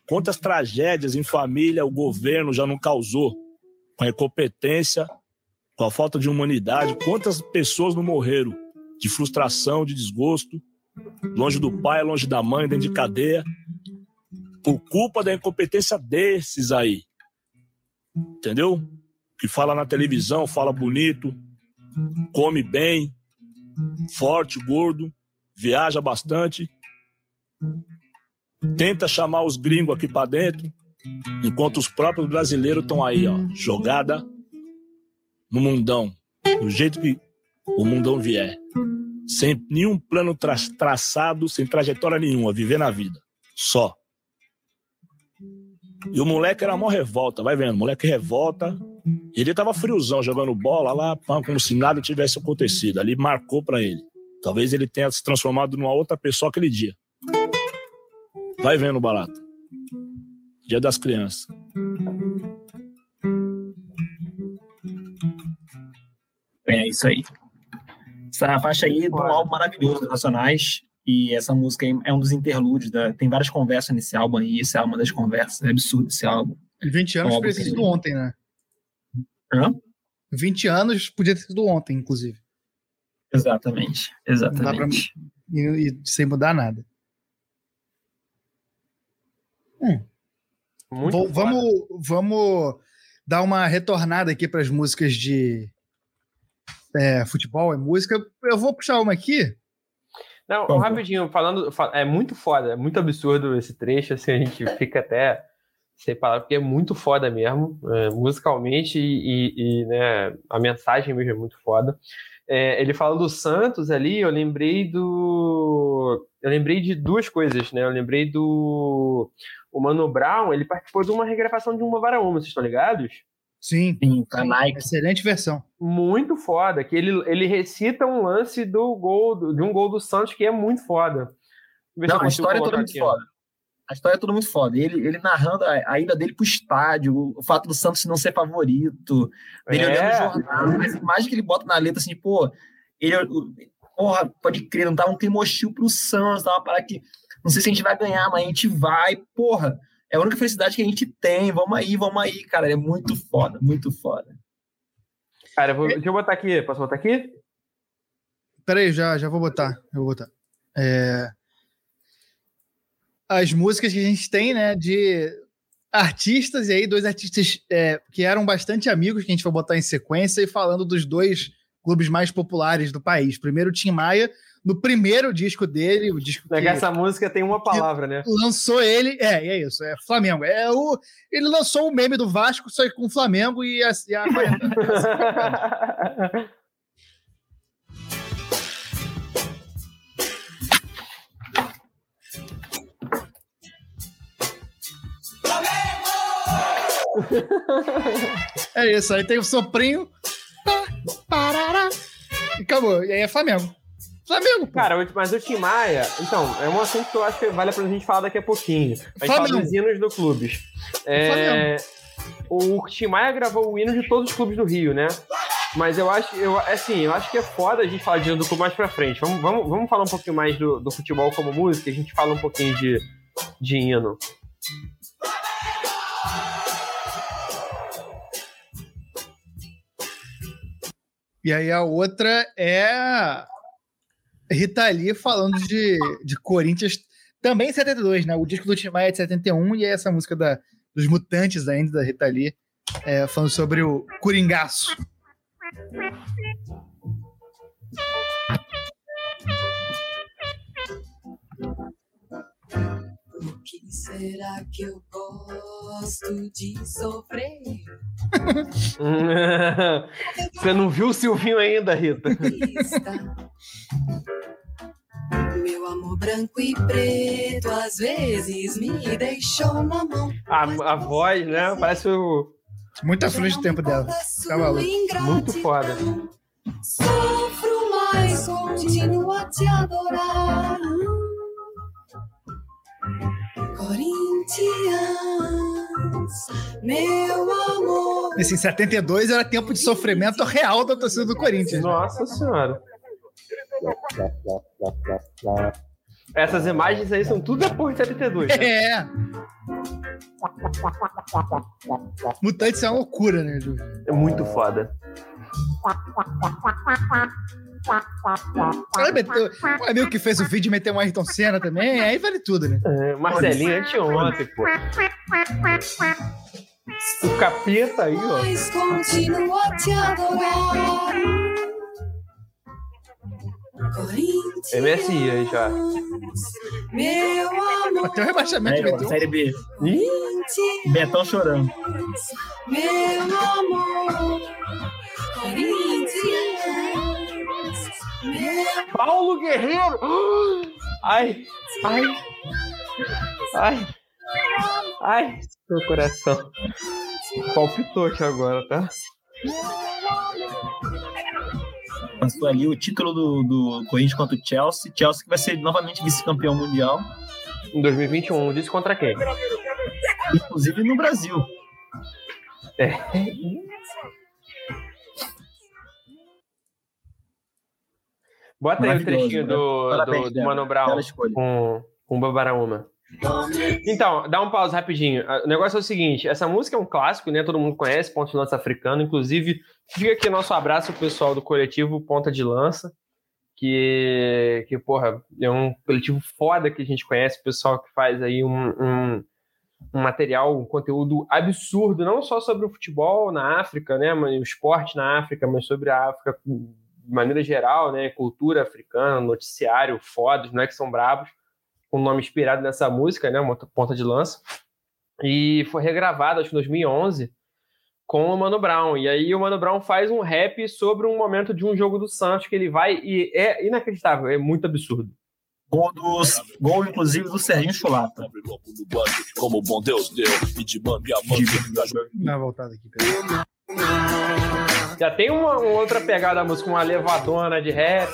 quantas tragédias em família o governo já não causou. Com a incompetência, com a falta de humanidade. Quantas pessoas não morreram de frustração, de desgosto. Longe do pai, longe da mãe, dentro de cadeia. Por culpa da incompetência desses aí. Entendeu? Que fala na televisão, fala bonito, come bem, forte, gordo, viaja bastante, tenta chamar os gringos aqui pra dentro, enquanto os próprios brasileiros estão aí, ó, jogada no mundão, do jeito que o mundão vier, sem nenhum plano traçado, sem trajetória nenhuma, viver na vida, só. E o moleque era mó revolta, vai vendo, moleque revolta. Ele tava friozão, jogando bola lá, como se nada tivesse acontecido. Ali marcou pra ele. Talvez ele tenha se transformado numa outra pessoa aquele dia. Vai vendo, barato. Dia das Crianças. É isso aí. Essa faixa aí é um álbum maravilhoso dos Racionais. E essa música aí é um dos interlúdios. Tem várias conversas nesse álbum aí. Esse é uma das conversas. É absurdo esse álbum. 20 anos podia ter sido ontem, né? Hã? 20 anos podia ter sido ontem, inclusive. Exatamente. E sem mudar nada. Vamos dar uma retornada aqui para as músicas de futebol e música. Eu vou puxar uma aqui. Não, bom, rapidinho, falando, é muito foda, é muito absurdo esse trecho, assim, a gente fica até sem palavras, porque é muito foda mesmo, musicalmente, e né, a mensagem mesmo é muito foda. ele fala do Santos ali, eu lembrei de duas coisas, né? Eu lembrei do... O Mano Brown, ele participou de uma regravação de Uma Vara Uma, vocês estão ligados? Sim, Nike. Excelente versão. Muito foda, que ele recita um lance do gol, de um gol do Santos que é muito foda. Não, a história é toda muito foda. A história é toda muito foda. Ele narrando a ida dele pro estádio, o fato do Santos não ser favorito, ele olhando o jornal, as imagens que ele bota na letra, assim, pô, porra, pode crer, não tava um clima hostil pro Santos, tava uma parada que, não sei se a gente vai ganhar, mas a gente vai, porra, é a única felicidade que a gente tem, vamos aí, cara, é muito foda, muito foda. Cara, deixa eu botar aqui, posso botar aqui? Peraí, já vou botar, As músicas que a gente tem, né, de artistas, e aí dois artistas que eram bastante amigos, que a gente vai botar em sequência, e falando dos dois clubes mais populares do país. Primeiro, o Tim Maia, no primeiro disco dele, o disco que... Essa música tem uma palavra, né? Lançou ele, é isso, é Flamengo. Ele lançou o meme do Vasco, só com o Flamengo e a... É isso, aí tem o soprinho e acabou, e aí é Flamengo, pô. Cara, mas o Tim Maia, então, é um assunto que eu acho que vale pra gente falar daqui a pouquinho. A gente fala dos hinos do clubes. O Tim Maia gravou o hino de todos os clubes do Rio, né? Mas eu acho que é foda a gente falar de hino do clube mais pra frente. Vamos falar um pouquinho mais do futebol como música, a gente fala um pouquinho de hino. E aí a outra é Rita Lee falando de Corinthians, também em 72, né? O disco do Tim Maia é de 71 e é essa música dos Mutantes ainda, da Rita Lee, falando sobre o Coringaço. Por que será que eu gosto de sofrer? Você não viu o Silvinho ainda, Rita? Meu amor branco e preto às vezes me deixou na mão. A voz, né? Parece o... Muita frente do tempo dela. Muito foda. Sofro, mas continuo a te adorar. Corinthians, meu amor. Esse em 72 era tempo de sofrimento real da torcida do Corinthians. Nossa Senhora. Essas imagens aí são tudo depois de 72. Né? Mutantes é uma loucura, né, Ju? É muito foda. O amigo que fez o vídeo meteu um Ayrton Senna também, aí vale tudo, né? Marcelinho, anteontem, pô. O capeta aí, ó. Mas continua te adorar. MSI aí já. Meu amor. Até o rebaixamento meteu. Série B. Betão chorando. Meu amor. Corinthians. Paulo Guerreiro! Ai, meu coração palpitou aqui agora, tá? Passou ali o título do Corinthians contra o Chelsea, que vai ser novamente vice-campeão mundial em 2021, disse contra quem? Inclusive no Brasil. Bota aí o trechinho do Mano Brown com Babaraúma. Então, dá um pause rapidinho. O negócio é o seguinte, essa música é um clássico, né? Todo mundo conhece, Ponta de Lança Africano. Inclusive, fica aqui nosso abraço pro pessoal do coletivo Ponta de Lança, que porra, é um coletivo foda que a gente conhece, o pessoal que faz aí um material, um conteúdo absurdo, não só sobre o futebol na África, né? O esporte na África, mas sobre a África de maneira geral, né, cultura africana, noticiário, foda, os moleques são bravos, com o nome inspirado nessa música, né, uma Ponta de Lança, e foi regravado, acho que em 2011, com o Mano Brown. E aí o Mano Brown faz um rap sobre um momento de um jogo do Santos que ele vai, e é inacreditável, é muito absurdo. Gol, inclusive, do Serginho Chulapa. Como bom Deus deu, e de Bambi a Bambi. Dá voltada aqui, peraí. Já tem uma outra pegada da música, uma levadona de rap.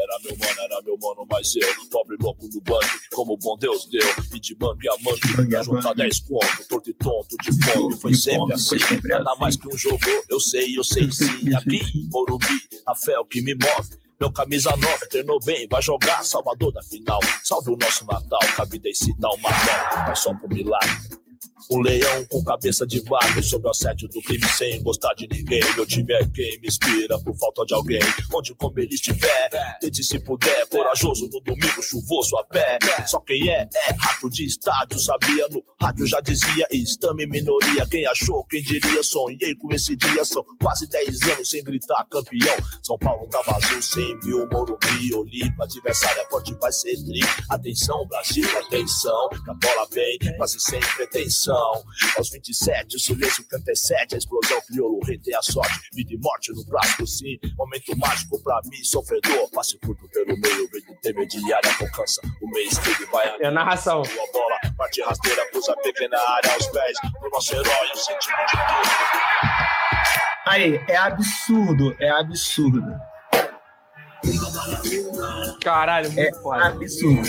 Era meu mano, mas eu, pobre louco do banco, como bom Deus deu, e de banco a manco, ia juntar 10 pontos, torto e tonto, de fome, foi sempre assim, nada mais que um jogo, eu sei sim, aqui, Morumbi, a fé é o que me move. Meu camisa 9, treinou bem, vai jogar, salvador da final. Salve o nosso Natal, cabida e se dá uma mão, mas só pro milagre. Um leão com cabeça de vaca, sobre o assédio do crime, sem gostar de ninguém. Meu time é quem me inspira, por falta de alguém. Onde como ele estiver, tente se puder. Corajoso no domingo, chuvoso a pé. Só quem é rato de estádio, sabia? No rádio já dizia, estamos em minoria. Quem achou, quem diria, sonhei com esse dia. São quase 10 anos sem gritar campeão. São Paulo tá vazio, 100 mil, Morumbi, Olímpia, adversária forte vai ser tri. Atenção, Brasil, atenção, que a bola vem, quase sem pretensão. Aos 27, o silêncio canta é 7. A explosão criou o rei, tem a sorte. Vida e morte no plástico, sim. Momento mágico pra mim, sofredor. Passe curto pelo meio, intermediária alcança o meio esquerdo, vai a narração. A bola, parte rasteira, cruza pequena área aos pés do nosso herói, o sentimento de tudo. Aí, é absurdo. Caralho, muito foda. Absurdo.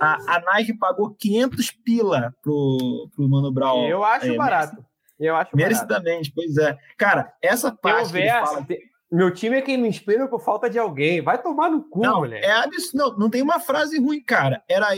A Nike pagou 500 pila pro Mano Brown. Eu acho barato. Merecidamente, pois é. Cara, essa parte. Meu time é quem me inspira por falta de alguém. Vai tomar no cu, não, moleque. É absurdo. Não tem uma frase ruim, cara. Era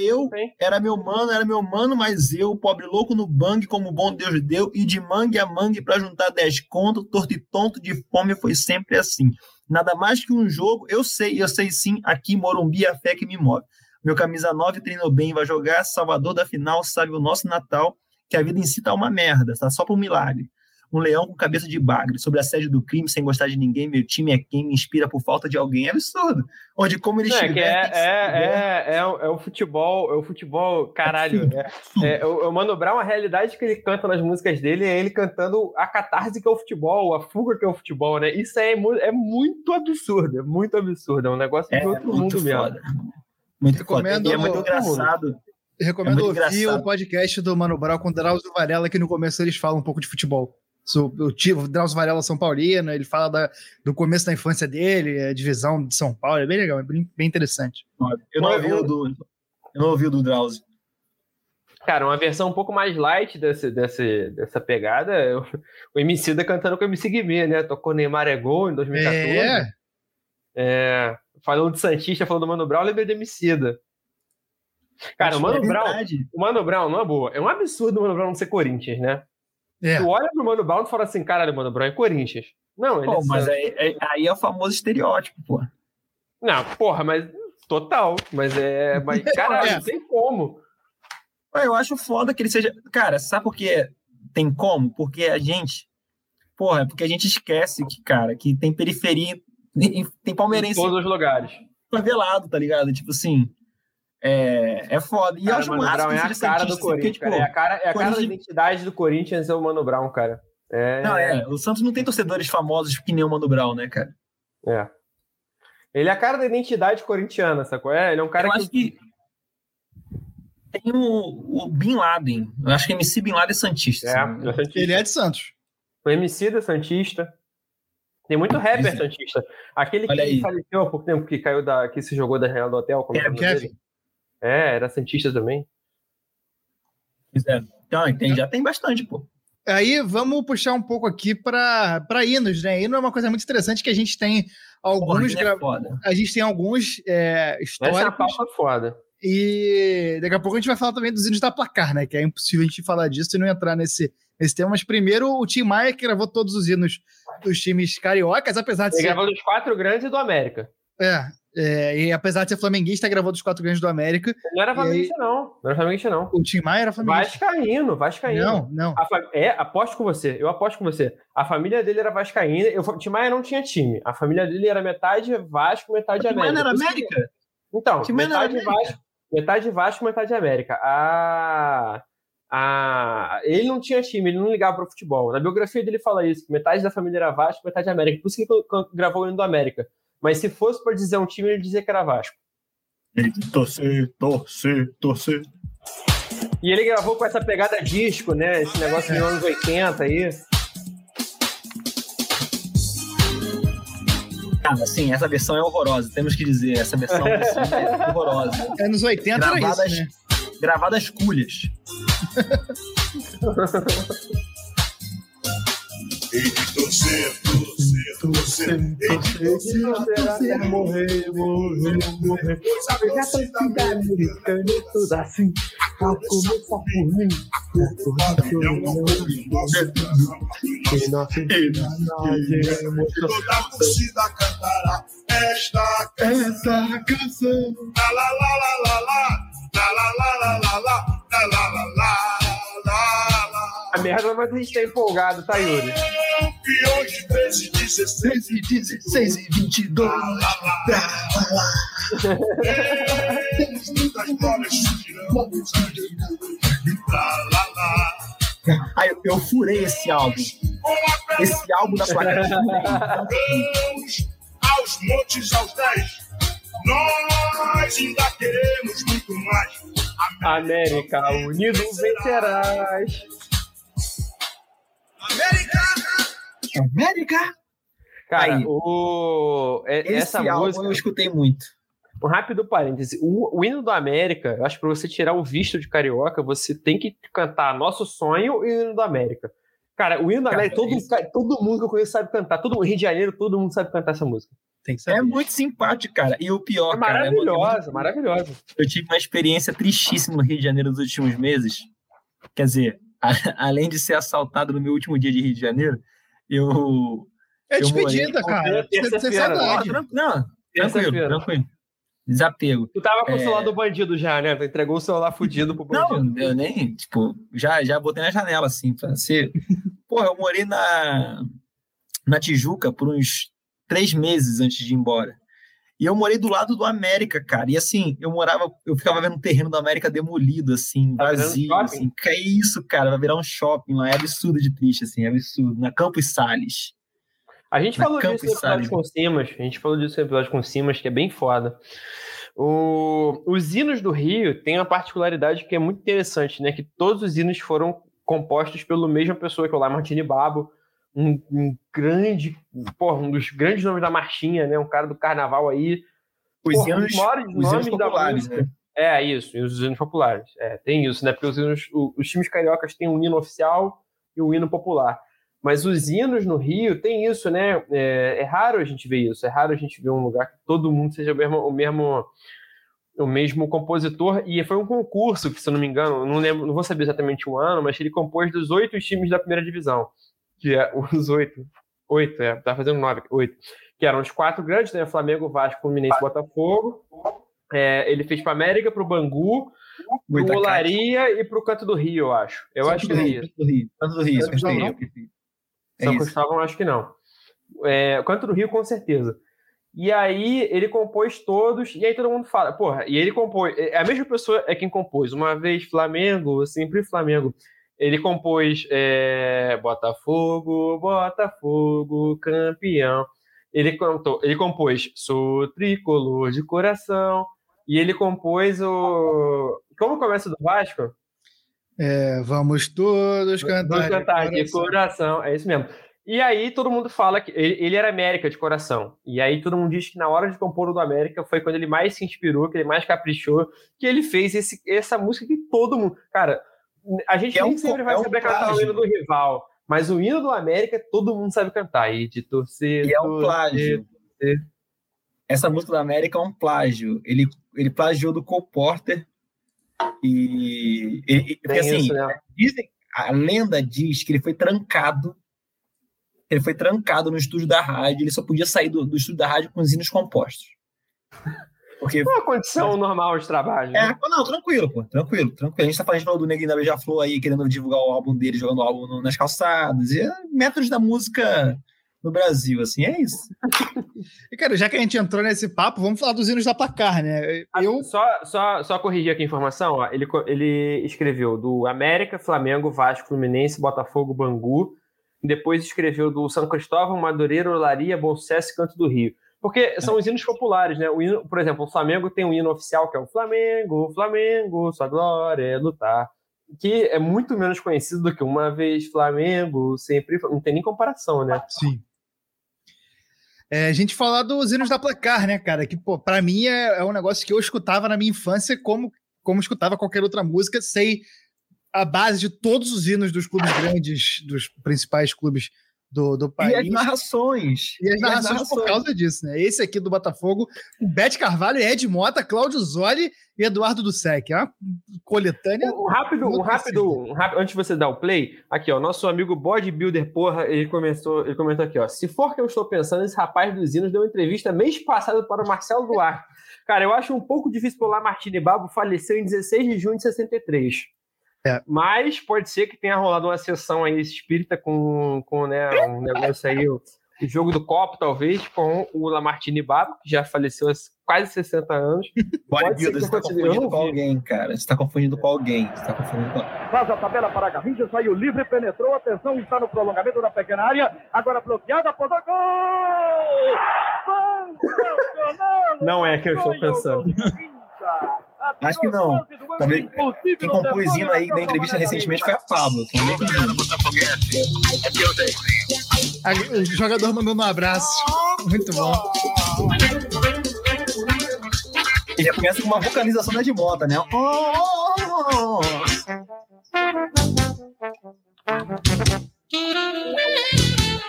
meu mano, mas eu, pobre louco no bang, como bom Deus deu, e de mangue a mangue pra juntar 10 conto, torto e tonto de fome, foi sempre assim. Nada mais que um jogo, eu sei sim, aqui Morumbi, a fé que me move. Meu camisa 9 treinou bem, vai jogar, salvador da final, sabe o nosso Natal, que a vida em si tá uma merda, tá só por um milagre. Um leão com cabeça de bagre, sobre a sede do crime, sem gostar de ninguém, meu time é quem me inspira por falta de alguém. É absurdo. Onde como ele estiver... É o futebol, caralho. O Mano Brown, a realidade que ele canta nas músicas dele é ele cantando a catarse que é o futebol, a fuga que é o futebol, né? Isso é muito absurdo, é um negócio de outro mundo foda. Mesmo. Muito foda. E é muito engraçado... Recomendo ouvir o podcast do Mano Brown com o Drauzio Varela, que no começo eles falam um pouco de futebol. O Drauzio Varela São Paulino, ele fala do começo da infância dele, a divisão de São Paulo, é bem legal, é bem interessante. Eu não ouvi o do Drauzio. Cara, uma versão um pouco mais light dessa pegada, o Emicida cantando com o MC Guimê, né? Tocou Neymar é Gol em 2014. Falou de Santista, falou do Mano Brown, lembrei do Emicida. Cara, o Mano Brown, não é boa. É um absurdo o Mano Brown não ser Corinthians, né? Tu olha pro Mano Brown e fala assim, caralho, o Mano Brown é Corinthians. Não, ele mas aí é o famoso estereótipo, pô. Não, porra, mas... Total. Mas caralho, não tem como. Eu acho foda que ele seja... Cara, sabe por que tem como? Porque a gente... Porra, é porque a gente esquece que, cara, que tem periferia, tem palmeirense... Em todos os lugares. Favelado, tá ligado? Tipo assim... É foda. E cara, eu acho massa Brown, que é a cara do Corinthians. Porque, tipo, é a cara da identidade do Corinthians é o Mano Brown, cara. O Santos não tem torcedores famosos que nem o Mano Brown, né, cara? É. Ele é a cara da identidade corintiana, sacou? Ele é um cara que tem o Bin Laden. Eu acho que o MC Bin Laden é santista. É santista. Ele é de Santos. O MC é santista. Tem muito rapper santista. Aquele que faleceu há pouco tempo, que se jogou da janela do hotel. Como o Kevin. Dele. Era cientista também. Então, entendi. Já tem bastante, pô. Aí vamos puxar um pouco aqui para hinos, né? Hino é uma coisa muito interessante que a gente tem alguns... A gente tem alguns históricos. Essa é a pauta foda. E daqui a pouco a gente vai falar também dos hinos da placar, né? Que é impossível a gente falar disso e não entrar nesse tema. Mas primeiro o Tim Maia, que gravou todos os hinos dos times cariocas, apesar de ser... Ele gravou dos 4 grandes do América. E apesar de ser flamenguista, gravou dos 4 grandes do América. Não era flamenguista, não. O Tim Maia era flamenguista. Vascaíno. Não. Aposto com você. A família dele era vascaína. O Tim Maia não tinha time. A família dele era metade Vasco, metade América. O Tim Maia era América? Então, metade Vasco, metade América. ele não tinha time, ele não ligava para o futebol. Na biografia dele fala isso, que metade da família era Vasco, metade América. Por isso que ele gravou o hino do América. Mas se fosse para dizer um time, ele dizia que era Vasco. Torcer. E ele gravou com essa pegada disco, né? Esse negócio dos anos 80 aí. Cara, sim, essa versão é horrorosa. Temos que dizer, essa versão é horrorosa. Anos 80 gravadas, era isso, né? Gravadas culhas. Morrer. Sabe, já tô ficando assim. A merda, mas a gente tá empolgado, tá, Yuri? E hoje, 13, 16 e 22. Ah, eu furei esse álbum. Esse álbum da sua cara. Aos montes, aos 10. Nós ainda queremos muito mais. América, unidos vencerás. América! Cara, aí, essa música eu escutei muito. Um rápido parêntese. O hino do América, acho que pra você tirar o visto de carioca, você tem que cantar Nosso Sonho e o hino do América. Cara, o hino do América, todo mundo que eu conheço sabe cantar. Todo mundo, Rio de Janeiro, todo mundo sabe cantar essa música. Tem que saber. É muito simpático, cara. E o pior, cara... É maravilhosa. Eu tive uma experiência tristíssima no Rio de Janeiro nos últimos meses. Quer dizer, além de ser assaltado no meu último dia de Rio de Janeiro, eu despedida, cara. Não, tranquilo. Desapego. Tu tava com o celular do bandido já, né? Tu entregou o celular fudido pro bandido. Não, eu nem, já botei na janela, assim, pra ser... Porra, eu morei na Tijuca por uns 3 meses antes de ir embora. E eu morei do lado do América, cara. E assim, eu ficava vendo o terreno do América demolido, assim, vazio, assim. Que é isso, cara? Vai virar um shopping lá. É absurdo de triste, assim, é absurdo. Na Campos Salles. A gente falou disso no episódio com o Simas, que é bem foda. Os hinos do Rio têm uma particularidade que é muito interessante, né? Que todos os hinos foram compostos pela mesma pessoa, que é o Lamartine Babo. Um dos grandes nomes da marchinha, né? Um cara do carnaval aí. Os hinos populares, né? É, isso, os hinos populares. É, tem isso, né? Porque os times cariocas têm um hino oficial e um hino popular. Mas os hinos no Rio tem isso, né? É raro a gente ver isso. É raro a gente ver um lugar que todo mundo seja o mesmo compositor. E foi um concurso, que, se eu não me engano, não vou saber exatamente o ano, mas ele compôs dos 8 times da primeira divisão. Que é os 8, tá fazendo 9, 8, que eram os 4 grandes, né? Flamengo, Vasco, Fluminense, Botafogo. Ele fez para América, para o Bangu, para o Olaria e para o Canto do Rio, eu acho. Canto do Rio. São Cristóvão, acho que não. O Canto do Rio, com certeza. E aí ele compôs todos, e aí todo mundo fala, porra, e ele compôs, a mesma pessoa é quem compôs, uma vez Flamengo, sempre Flamengo. Ele compôs Botafogo, campeão. Ele compôs Sou Tricolor de Coração. E ele compôs o... Como começa do Vasco? Vamos todos cantar de coração. É isso mesmo. E aí todo mundo fala que... Ele era América de coração. E aí todo mundo diz que na hora de compor o do América foi quando ele mais se inspirou, que ele mais caprichou, que ele fez essa música que todo mundo... Cara... A gente nem sempre vai saber cantar o hino do rival, mas o hino do América todo mundo sabe cantar. E de torcer. E é um plágio. Essa música do América é um plágio. Ele plagiou do Cole Porter. Porque, assim, isso, né? A lenda diz que ele foi trancado. Ele foi trancado no estúdio da rádio. Ele só podia sair do estúdio da rádio com os hinos compostos. Porque... Não é uma condição normal de trabalho, né? Não, tranquilo, pô. Tranquilo. A gente tá falando do Neguinho da Beija-Flor aí, querendo divulgar o álbum dele, jogando o álbum nas calçadas. E métodos da música no Brasil, assim, é isso. E, cara, já que a gente entrou nesse papo, vamos falar dos hinos da Pacar, né? Só corrigir aqui a informação, ó. Ele escreveu do América, Flamengo, Vasco, Fluminense, Botafogo, Bangu. Depois escreveu do São Cristóvão, Madureira, Olaria, Bom Sucesso e Canto do Rio. Porque são os hinos populares, né? O hino, por exemplo, o Flamengo tem um hino oficial que é o Flamengo, Flamengo, sua glória é lutar. Que é muito menos conhecido do que uma vez Flamengo, sempre... Não tem nem comparação, né? Sim. É, a gente falar dos hinos da Placar, né, cara? Que, pô, pra mim é um negócio que eu escutava na minha infância como escutava qualquer outra música, sei a base de todos os hinos dos clubes grandes, dos principais clubes do país. E as narrações. Por causa disso, né? Esse aqui do Botafogo, o Bete Carvalho, Ed Mota, Cláudio Zoli e Eduardo Dussek. É uma coletânea... Um rápido, antes de você dar o play, aqui, ó, nosso amigo bodybuilder, porra, ele comentou aqui, ó, se for que eu estou pensando, esse rapaz dos hinos deu uma entrevista mês passado para o Marcelo Duarte. Cara, eu acho um pouco difícil pelo Lamartine Babo, faleceu em 16 de junho de 63. É. Mas pode ser que tenha rolado uma sessão aí espírita com né, um negócio aí, o jogo do copo, talvez, com o Lamartine Babo, que já faleceu há quase 60 anos. Você está confundindo com alguém, cara. Faz a tabela para a Garrincha, saiu livre, penetrou, atenção, está no prolongamento da pequena área, agora bloqueada, aponta, gol! Não é que eu estou pensando. Acho que não. Também, quem compôs hino aí na entrevista recentemente foi a Pablo. O jogador mandando um abraço. Muito bom. Ele já começa com uma vocalização da de moda, né?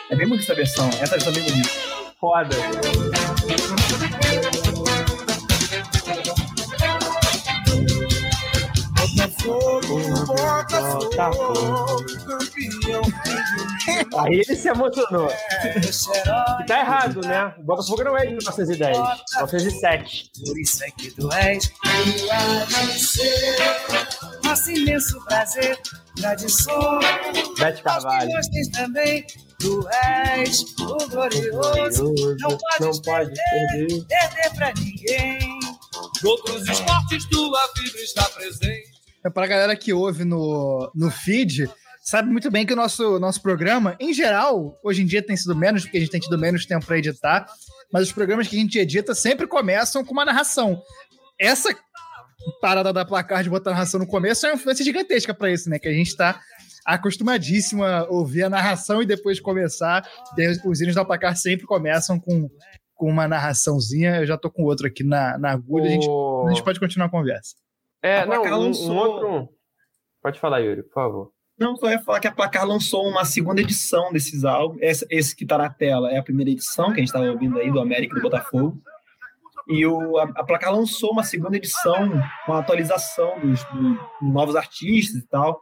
É bem bonita essa versão. Essa versão é bem bonita. Foda. Aí ele se emocionou. E tá errado, né? O Botafogo não é de 1910, 1907. Por isso é que tu és e há de ser nosso imenso prazer, tradição. Bete Carvalho. Tu és o glorioso, não pode perder pra ninguém. De outros esportes tua vida está presente. É para a galera que ouve no feed, sabe muito bem que o nosso programa, em geral, hoje em dia tem sido menos, porque a gente tem tido menos tempo para editar, mas os programas que a gente edita sempre começam com uma narração. Essa parada da Placar de botar narração no começo é uma influência gigantesca para isso, né? Que a gente está acostumadíssimo a ouvir a narração e depois começar. Os hinos da Placar sempre começam com uma narraçãozinha. Eu já tô com outro aqui na agulha, a gente pode continuar a conversa. É, a Placar lançou... Pode falar, Yuri, por favor. Não, só ia falar que a Placar lançou uma segunda edição desses álbuns. Esse que está na tela é a primeira edição que a gente estava ouvindo aí, do América e do Botafogo. E a Placar lançou uma segunda edição, uma atualização dos novos artistas e tal,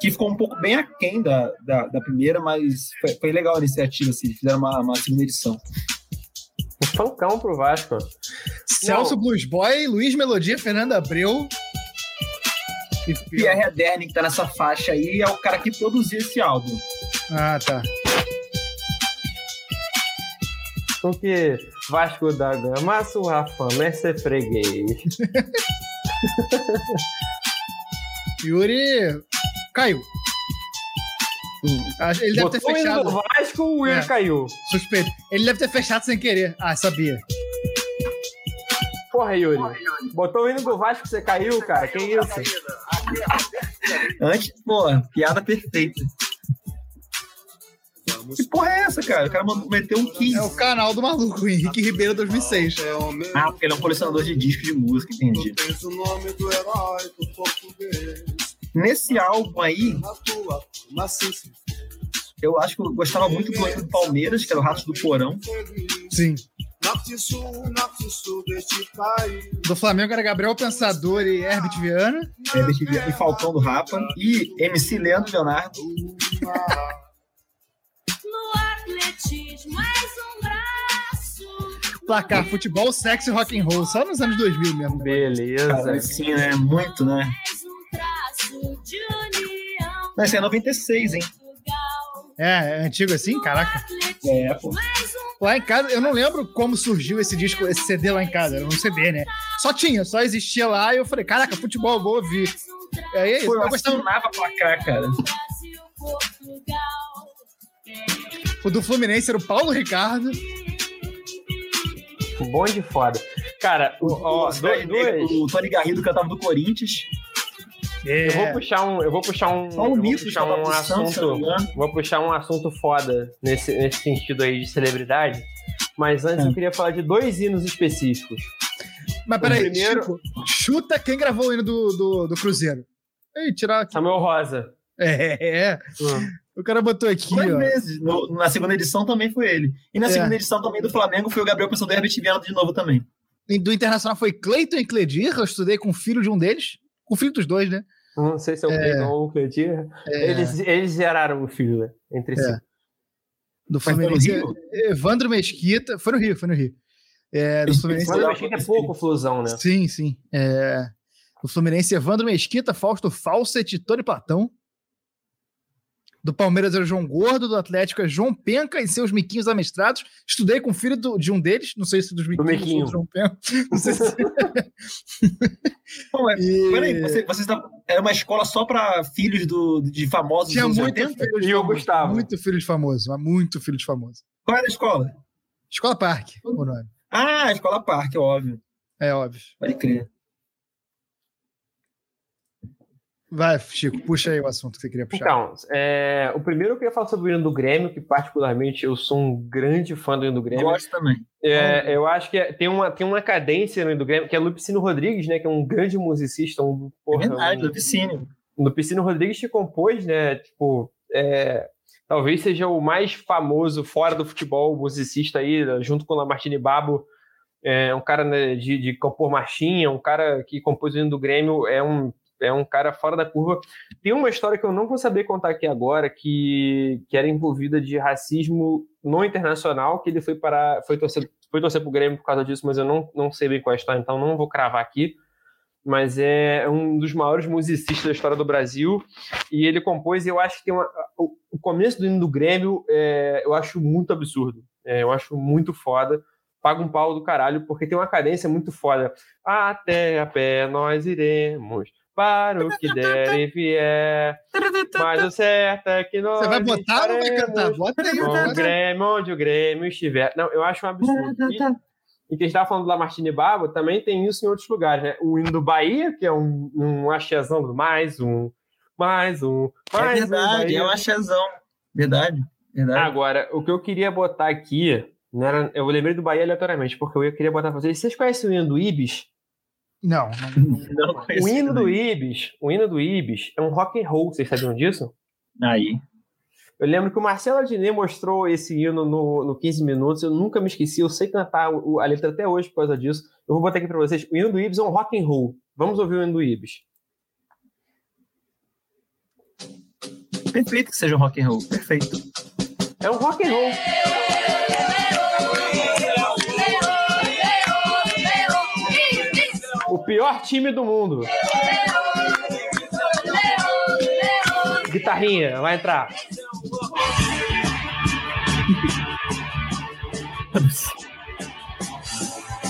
que ficou um pouco bem aquém da primeira, mas foi legal a iniciativa, assim, fizeram uma segunda edição. O Falcão pro Vasco. Celso Blues Boy, Luiz Melodia, Fernando Abreu. E Pierre Aderni, que tá nessa faixa aí, é o cara que produziu esse álbum. Ah, tá. Porque Vasco da Gama, sua fama é ser freguês. Yuri caiu. Ele deve ter fechado. O Vasco, o Yuri caiu. Suspeito. Ele deve ter fechado sem querer. Ah, sabia. Porra, Yuri. Botou o hino do Vasco, você caiu, cara. Que isso? Antes, pô, piada perfeita. Que porra é essa, cara? O cara meteu um 15. É o canal do maluco, Henrique Ribeiro 2006. Ah, porque ele é um colecionador de discos de música, entendi. Nesse álbum aí, eu acho que eu gostava muito do Palmeiras, que era o Rato do Porão. Sim. Do Flamengo era Gabriel Pensador e Herbert Viana. Herbert Viana e Falcão do Rapa. E MC Leandro Leonardo. No atletismo, mais um braço. Placar, futebol, sexo e rock and roll. Só nos anos 2000 mesmo. Beleza. Cara, sim, né? Muito, né? Mas é 96, hein? É antigo assim? Caraca. É, pô. lá em casa, eu não lembro como surgiu esse disco, esse CD lá em casa, era um CD, né? Só tinha, só existia lá, e eu falei, caraca, futebol, vou ouvir. E aí, pô, eu assinava pra cá, cara. O do Fluminense era o Paulo Ricardo. Bom de foda. Cara, o Tony Garrido cantava do Corinthians. É. Vou puxar um assunto foda nesse sentido aí de celebridade. Mas antes eu queria falar de dois hinos específicos. Mas peraí, primeiro... Chico, chuta quem gravou o hino do Cruzeiro. Ei, tirar aqui. Samuel Rosa. O cara botou aqui, ó. Vezes. Na segunda edição também foi ele. E na segunda edição também do Flamengo foi o Gabriel Pessoa do Herbert Viana de novo também. E do Internacional foi Cleiton e Cledir. Eu estudei com o filho de um deles. Com o filho dos dois, né? Não sei se é o Cleiton ou o Cledir. Eles geraram o filho, né? Entre si. Do Fluminense. Evandro Mesquita. Foi no Rio. Do Fluminense. Evandro Mesquita é pouco flusão, né? Sim, sim. Do Fluminense, Evandro Mesquita, Fausto Fawcett, Tony Platão. Do Palmeiras era o João Gordo, do Atlético é João Penca e seus miquinhos amestrados. Estudei com o filho de um deles, não sei se dos miquinhos ou do João Penca. Não sei se... Bom, peraí, você tá... Era uma escola só para filhos de famosos? Tinha muito filho de famoso. Muito filho de famoso, mas muito filho de famoso. Qual era a escola? Escola Parque, o nome. Ah, Escola Parque, óbvio. É óbvio. Pode crer. Vai, Chico, puxa aí o assunto que você queria puxar. Então, o primeiro eu queria falar sobre o hino do Grêmio, que particularmente eu sou um grande fã do hino do Grêmio. Gosto também. Eu acho que tem uma cadência no hino do Grêmio, que é Lupicínio Rodrigues, né, que é um grande musicista. Verdade, Lupicínio. Lupicínio Rodrigues que compôs, né, tipo, talvez seja o mais famoso fora do futebol musicista aí, junto com o Lamartine Babo. Um cara, né, de compor marchinha, um cara que compôs o hino do Grêmio, é um cara fora da curva. Tem uma história que eu não vou saber contar aqui agora, que era envolvida de racismo no Internacional, que ele foi torcer pro Grêmio por causa disso, mas eu não sei bem qual é a história, então não vou cravar aqui. Mas é um dos maiores musicistas da história do Brasil, e ele compôs, e eu acho que tem o começo do hino do Grêmio, eu acho muito absurdo, eu acho muito foda. Paga um pau do caralho, porque tem uma cadência muito foda. Até a pé nós iremos... Para o que der e vier, mas o certo é que nós... Você vai botar ou vai cantar? Bota aí. Onde o Grêmio estiver. Não, eu acho um absurdo. E quem estava falando do Lamartine Babo, também tem isso em outros lugares, né? O hino do Bahia, que é um axézão do mais um. É verdade, é um axézão. Verdade. Agora, o que eu queria botar aqui, não era, eu lembrei do Bahia aleatoriamente, porque eu queria botar pra vocês. Vocês conhecem o hino do Ibis? Não. O hino do Ibis é um rock and roll, vocês sabiam disso? Aí. Eu lembro que o Marcelo Adnei mostrou esse hino no 15 Minutos, eu nunca me esqueci, eu sei cantar a letra até hoje por causa disso. Eu vou botar aqui pra vocês, o hino do Ibis é um rock and roll. Vamos ouvir o hino do Ibis. Perfeito que seja um rock and roll, perfeito. É um rock and roll. Pior time do mundo. Guitarrinha, vai entrar.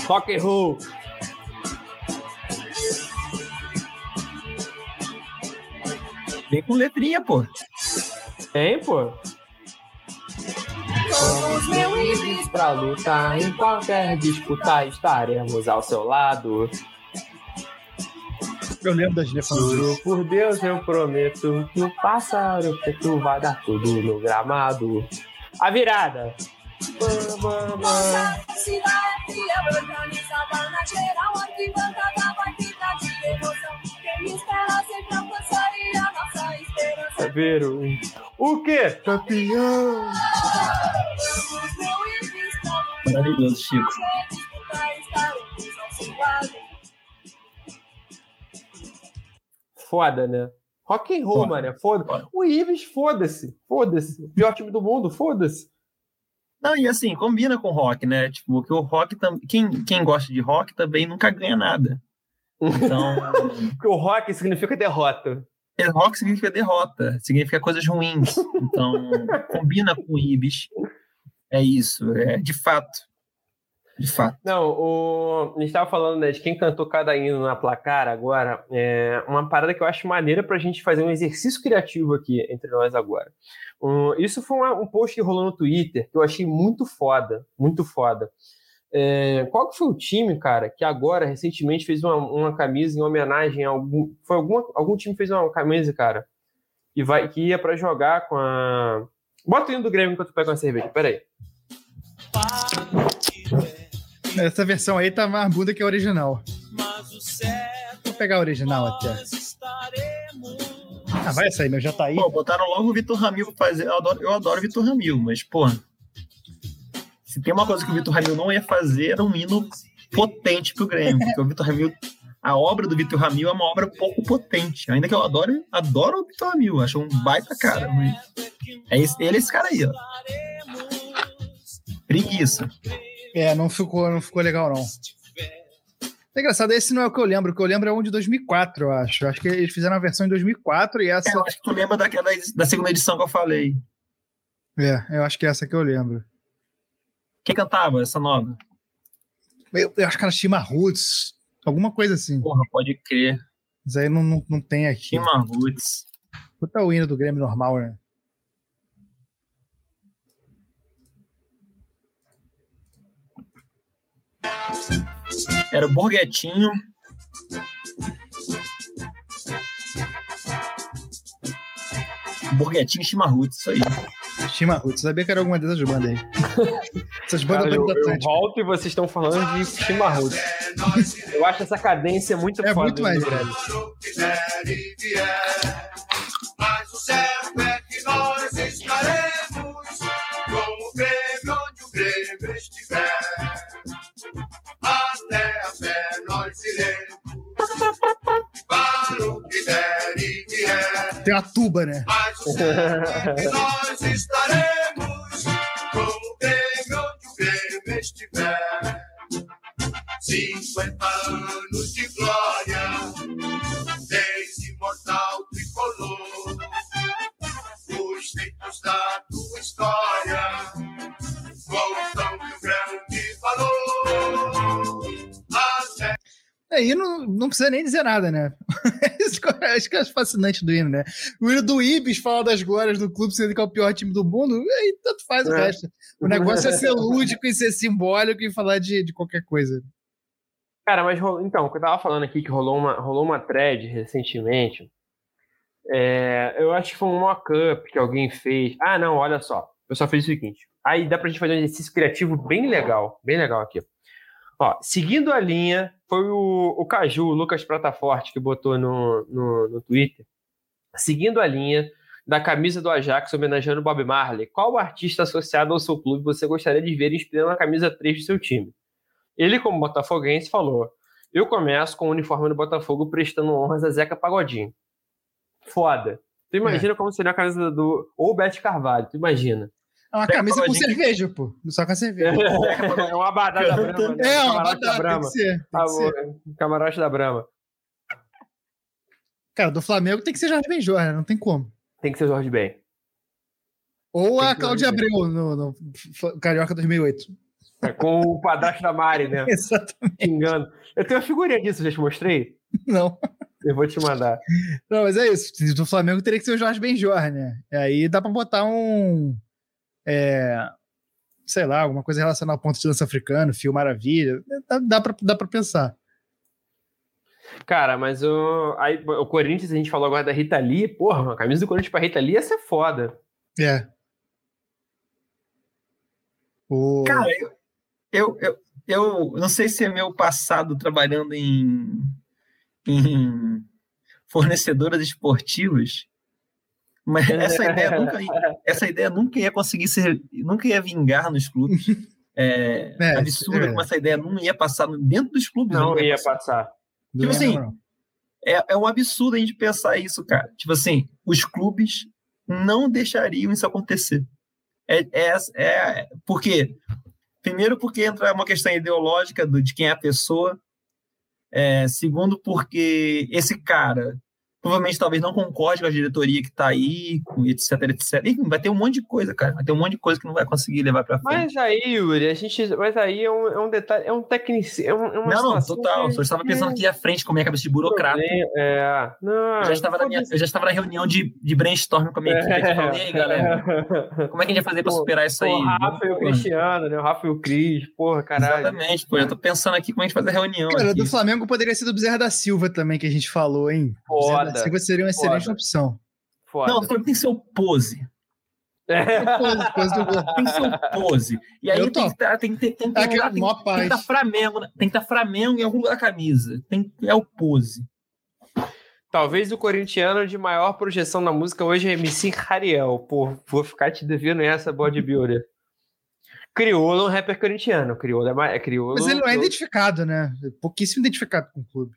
Rock and roll. Vem com letrinha, pô. Tem, pô. Pra lutar em qualquer disputa, estaremos ao seu lado. Eu lembro das defesas. Por Deus, eu prometo que o pássaro preto vai dar tudo no gramado. A virada. O que? Campeão. Maravilhoso, Chico. Foda, né? Rock and roll, mano. Foda. O Ibis, foda-se. Pior time do mundo, foda-se. Não, e assim, combina com rock, né? Tipo, que o rock quem gosta de rock também nunca ganha nada. Então... Porque o rock significa derrota. Rock significa derrota. Significa coisas ruins. Então, combina com o Ibis. É isso, é de fato. De fato. Não, a gente estava falando, né, de quem cantou cada hino na placar agora. É uma parada que eu acho maneira para a gente fazer um exercício criativo aqui entre nós agora. Isso foi um post que rolou no Twitter que eu achei muito foda, muito foda. Qual que foi o time, cara, que agora recentemente fez uma camisa em homenagem a algum... Foi algum time que fez uma camisa, cara, que ia pra jogar com a... Bota o hino do Grêmio enquanto tu pega uma cerveja, peraí. Essa versão aí tá mais bunda que a original. Vou pegar a original até. Ah, vai essa aí, meu, já tá aí. Pô, botaram logo o Vitor Ramil pra fazer. Eu adoro o Vitor Ramil, mas, pô... Se tem uma coisa que o Vitor Ramil não ia fazer, era um hino potente pro Grêmio. Porque o Vitor Ramil, a obra do Vitor Ramil é uma obra pouco potente. Ainda que eu adoro o Vitor Ramil, acho um baita cara. Mas ele é esse cara aí, ó. Preguiça. Não ficou legal, não. É engraçado, esse não é o que eu lembro. O que eu lembro é um de 2004, eu acho. Eu acho que eles fizeram a versão em 2004 e essa... Eu acho que tu lembra daquela da segunda edição que eu falei. Eu acho que é essa que eu lembro. Quem cantava essa nova? Eu acho que era Chima Roots. Alguma coisa assim. Porra, pode crer. Mas aí não tem aqui. Chima Roots. Puta, o hino do Grêmio normal, né? Era o Borguetinho. Borguetinho e Chima Roots, isso aí. Tim Maia, você sabia que era alguma dessas bandas aí? Essas bandas, cara, eu volto e vocês estão falando de Tim Maia. Eu acho essa cadência muito foda. É muito mais. Tem uma tuba, né? Nós estaremos com o Grêmio onde o Grêmio estiver. 50 anos de glória, desde imortal tricolor. Os tempos da tua história voltam de um grande valor. Aí não precisa nem dizer nada, né? Acho que é fascinante do hino, né? O hino do Ibis fala das glórias do clube sendo que é o pior time do mundo, aí tanto faz o resto. O negócio é ser lúdico e ser simbólico e falar de qualquer coisa. Cara, mas então, o que eu tava falando aqui, que rolou uma thread recentemente, eu acho que foi um mock-up que alguém fez. Ah, não, olha só. Eu só fiz o seguinte. Aí dá pra gente fazer um exercício criativo bem legal aqui. Ó, seguindo a linha, foi o Caju, o Lucas Prataforte, que botou no Twitter. Seguindo a linha da camisa do Ajax homenageando o Bob Marley, qual artista associado ao seu clube você gostaria de ver inspirando a camisa 3 do seu time? Ele, como botafoguense, falou: eu começo com o uniforme do Botafogo prestando honras a Zeca Pagodinho. Foda. Tu imagina como seria a camisa do... Ou Beth Carvalho, tu imagina. É uma Zeca camisa Pagodinho com cerveja, pô. Só com a cerveja. É uma badada da Brahma. Né? É uma badada, tem que ser. Camarote da Brahma. Cara, do Flamengo tem que ser Jorge Ben Jor, né? Não tem como. Tem que ser Jorge Ben. Ou tem a Cláudia Abreu no Carioca 2008. Com o padrasto da Mari, né? Exatamente. Me engano. Eu tenho uma figurinha disso, já te mostrei? Não. Eu vou te mandar. Não, mas é isso. Do Flamengo teria que ser o Jorge Ben Jor, né? E aí dá pra botar um... sei lá, alguma coisa relacionada ao ponto de dança africano, Filho Maravilha, dá pra pensar. Cara, mas o Corinthians, a gente falou agora da Rita Lee, porra, uma camisa do Corinthians pra Rita Lee ia ser foda. Cara, eu não sei se é meu passado trabalhando em fornecedoras esportivas, mas essa ideia nunca ia conseguir ser, nunca ia vingar nos clubes. Absurda como essa ideia não ia passar dentro dos clubes. Não ia passar. Tipo assim, é um absurdo a gente pensar isso, cara. Tipo assim, os clubes não deixariam isso acontecer. Por quê? Primeiro, porque entra uma questão ideológica de quem é a pessoa. Segundo, porque esse cara... provavelmente talvez não concorde com a diretoria que tá aí, etc, etc. Ih, vai ter um monte de coisa, cara. Vai ter um monte de coisa que não vai conseguir levar pra frente. Mas aí, Yuri, é um detalhe, é um tecnicismo. Não, total. Eu estava pensando aqui à frente com a minha cabeça de burocrata. Eu já estava na reunião de brainstorming com a minha equipe. Eu falei, aí, galera, como é que a gente vai fazer pra superar isso aí? O Rafa e o Cristiano, né? O Rafa e o Cris, porra, caralho. Exatamente, pô. Eu tô pensando aqui como a gente fazer a reunião. Cara, aqui. Do Flamengo poderia ser do Bezerra da Silva também, que a gente falou, hein? Foda. Bezerra da Silva seria uma excelente opção. Foda. Não, o Flamengo tem que ser o Pose. Tem que ser o Pose. E aí tem que estar Flamengo em algum lugar da camisa. É o Pose. Talvez o corintiano de maior projeção na música hoje é MC Hariel. Pô, vou ficar te devendo essa bodybuilder. Crioulo é um rapper corintiano. Crioulo. Mas ele não é identificado, né? Pouquíssimo identificado com o clube.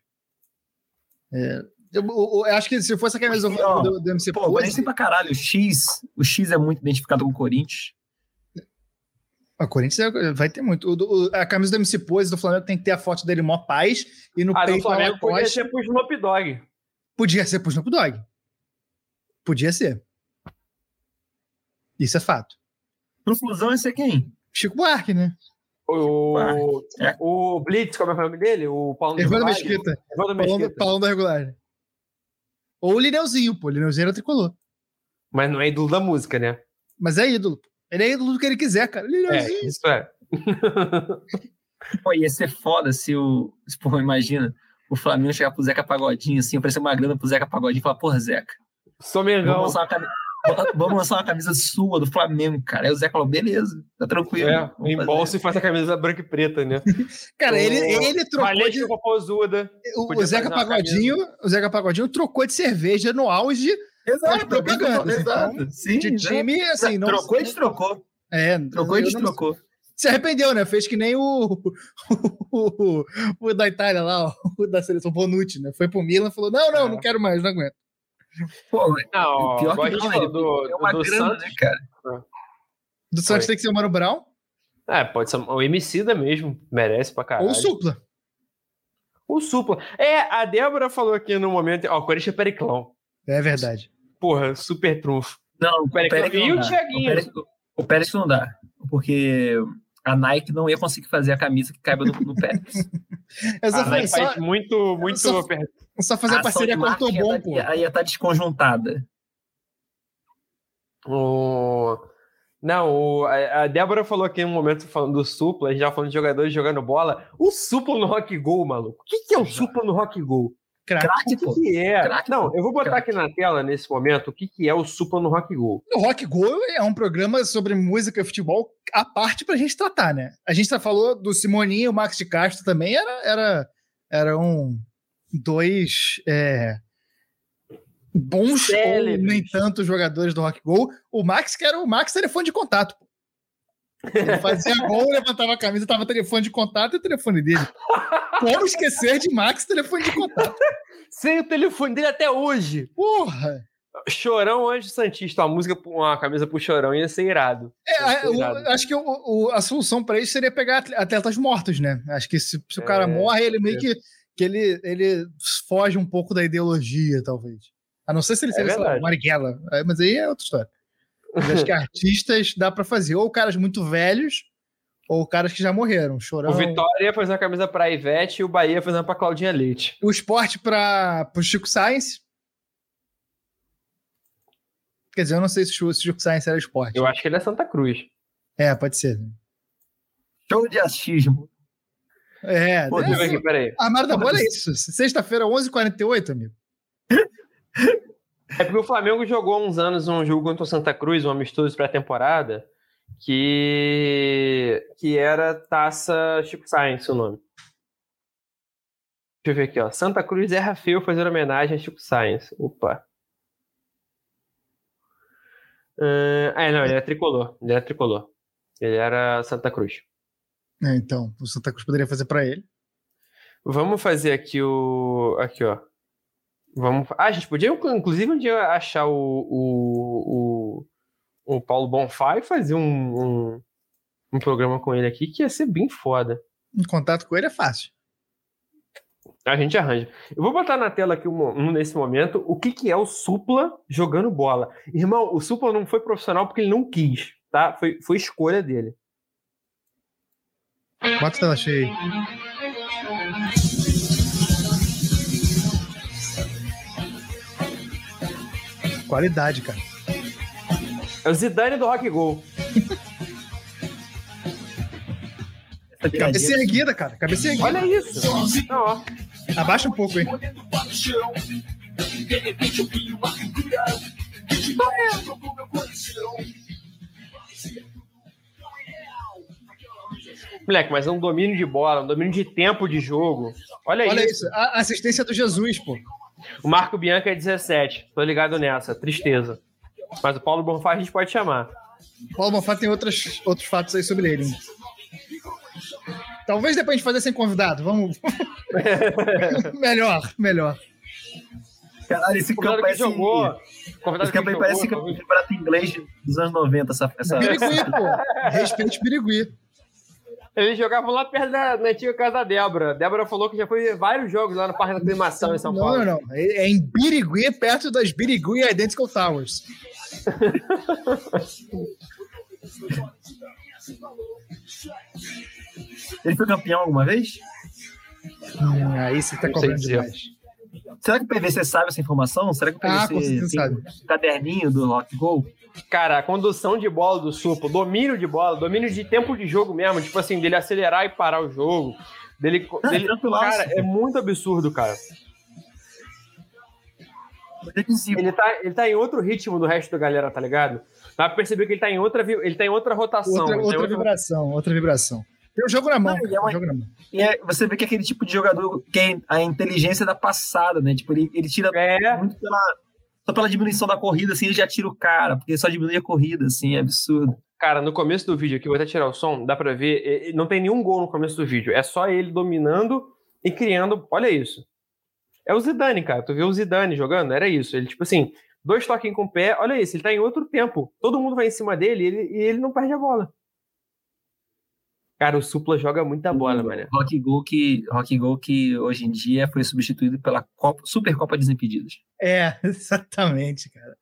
Eu acho que se fosse aquela mesma do MC Pô, mas assim pra caralho. O X é muito identificado com o Corinthians. A Corinthians vai ter muito. A camisa do MC Pose do Flamengo tem que ter a foto dele mó paz. E no peito do Flamengo podia ser pro Snoop Dogg. Podia ser. Isso é fato. Pro Flusão ia ser quem? Chico Buarque, né? O Blitz, como é o nome dele? O Paulo Evandro Mesquita. Paulo da Regular. Ou o Lineuzinho, pô. O Lineuzinho era tricolor. Mas não é ídolo da música, né? Mas é ídolo. Ele é ídolo do que ele quiser, cara. Lineuzinho. Isso é. Pô, ia ser foda se o... Pô, imagina o Flamengo chegar pro Zeca Pagodinho, assim, oferecer uma grana pro Zeca Pagodinho e falar, porra, Zeca. Sou Mengão. Vamos lançar uma camisa sua do Flamengo, cara. Aí o Zé falou, beleza, tá tranquilo. Embolsa e faz a camisa branca e preta, né? Cara, ele trocou de popozuda. O Zeca Pagodinho trocou de cerveja no auge. Exato, propaganda. Exato. Sim, de time, assim, não. Trocou. Trocou. Se arrependeu, né? Fez que nem o da Itália lá, o da seleção Bonucci, né? Foi pro Milan e falou: não quero mais, não aguento. Pô, não, pior que não, ele é uma do grana, Santos, né, cara? Do Santos tem que ser o Mano Brown? Pode ser o Emicida mesmo, merece pra caralho. Ou o Supla. A Débora falou aqui no momento, o Corinthians é periclão. É verdade. Porra, super trunfo. Não, o Pérez e o Thiaguinho. O Pérez não dá, porque a Nike não ia conseguir fazer a camisa que caiba no Pérez. Faz muito só fazer a parceria com o Tobon, pô. Aí ia tá desconjuntada. A Débora falou aqui em um momento falando do Supla, já falando de jogadores jogando bola. O Supla no Rock Gol, maluco. O que é o Supla no Rock Gol? Craque, o que é? Craque, não, eu vou botar aqui na tela, nesse momento, o que é o Supla no Rock Gol. O Rock Gol é um programa sobre música e futebol à parte pra gente tratar, né? A gente já falou do Simoninho, o Max de Castro também, eram dois bons ou nem tanto jogadores do Rock Gol. O Max, que era o Max telefone de contato, pô. Ele fazia gol, levantava a camisa, tava telefone de contato e o telefone dele. Como esquecer de Max, telefone de contato? Sem o telefone dele até hoje. Porra! Chorão Anjo Santista, uma camisa pro Chorão ia ser irado. Acho que a solução pra isso seria pegar atletas mortos, né? Acho que se o cara morre, ele meio que ele foge um pouco da ideologia, talvez. A não ser se ele seja Marighella, mas aí é outra história. Mas acho que artistas dá pra fazer. Ou caras muito velhos, ou caras que já morreram. Chorão. O Vitória ia fazer uma camisa pra Ivete e o Bahia ia fazer uma pra Claudinha Leite. O esporte pro Chico Science. Quer dizer, eu não sei se o Chico Science era esporte. Eu acho que ele é Santa Cruz. Pode ser. Show de achismo. Pô, aqui, peraí. Armário da Bola é isso. Sexta-feira, 11h48, amigo. Porque o Flamengo jogou há uns anos um jogo contra o Santa Cruz, um amistoso pré-temporada, que era Taça Chico Science, o nome. Deixa eu ver aqui, ó. Santa Cruz erra feio fazer homenagem a Chico Science. Opa. Não, ele era tricolor. Ele era Santa Cruz. Então, o Santa Cruz poderia fazer pra ele. Vamos fazer aqui Aqui, ó. A gente podia, inclusive, um dia achar o Paulo Bonfá e fazer um programa com ele aqui, que ia ser bem foda. Um contato com ele é fácil. A gente arranja. Eu vou botar na tela aqui, nesse momento, o que é o Supla jogando bola. Irmão, o Supla não foi profissional porque ele não quis, tá? Foi escolha dele. Bota a tela cheia aí. Qualidade, cara. É o Zidane do Rock Gol. Cabeça erguida, cara. Cabeça erguida. Olha isso. Não, ó. Abaixa um pouco, hein? Moleque, mas é um domínio de bola, um domínio de tempo de jogo. Olha isso. A assistência do Jesus, pô. O Marco Bianca é 17. Tô ligado nessa. Tristeza. Mas o Paulo Bonfá a gente pode chamar. O Paulo Bonfá tem outros fatos aí sobre ele. Né? Talvez depois a gente fazer sem convidado. Vamos. melhor. Caralho, esse campo aí jogou. Esse campo aí parece que é um campeonato inglês dos anos 90. Birigui, pô. Respeite Birigui. Eles jogavam lá perto da antiga casa da Débora. Débora falou que já foi vários jogos lá no Parque da Aclimação em São Paulo. Não. É em Birigui, perto das Birigui Identical Towers. Ele foi campeão alguma vez? Aí você tá cobrando demais. Será que o PVC sabe essa informação? Será que o PVC sabe o caderninho do Rock Gol? Cara, a condução de bola do Supla, domínio de bola, domínio de tempo de jogo mesmo, tipo assim, dele acelerar e parar o jogo. Cara, é muito absurdo, cara. Ele tá em outro ritmo do resto da galera, tá ligado? Dá pra perceber que ele tá em outra rotação. Outra vibração. Tem o jogo na mão. Você vê que é aquele tipo de jogador que a inteligência da passada, né? Tipo, ele tira muito só pela diminuição da corrida, assim, ele já tira o cara, porque só diminui a corrida, assim, é absurdo. Cara, no começo do vídeo aqui, vou até tirar o som, dá pra ver, não tem nenhum gol no começo do vídeo, é só ele dominando e criando, olha isso. É o Zidane, cara, tu viu o Zidane jogando? Era isso, ele tipo assim, 2 toquinhos com o pé, olha isso, ele tá em outro tempo, todo mundo vai em cima dele e ele não perde a bola. Cara, o Supla joga muita bola, mano. Rock Gol que hoje em dia foi substituído pela Supercopa Desimpedidos. É, exatamente, cara.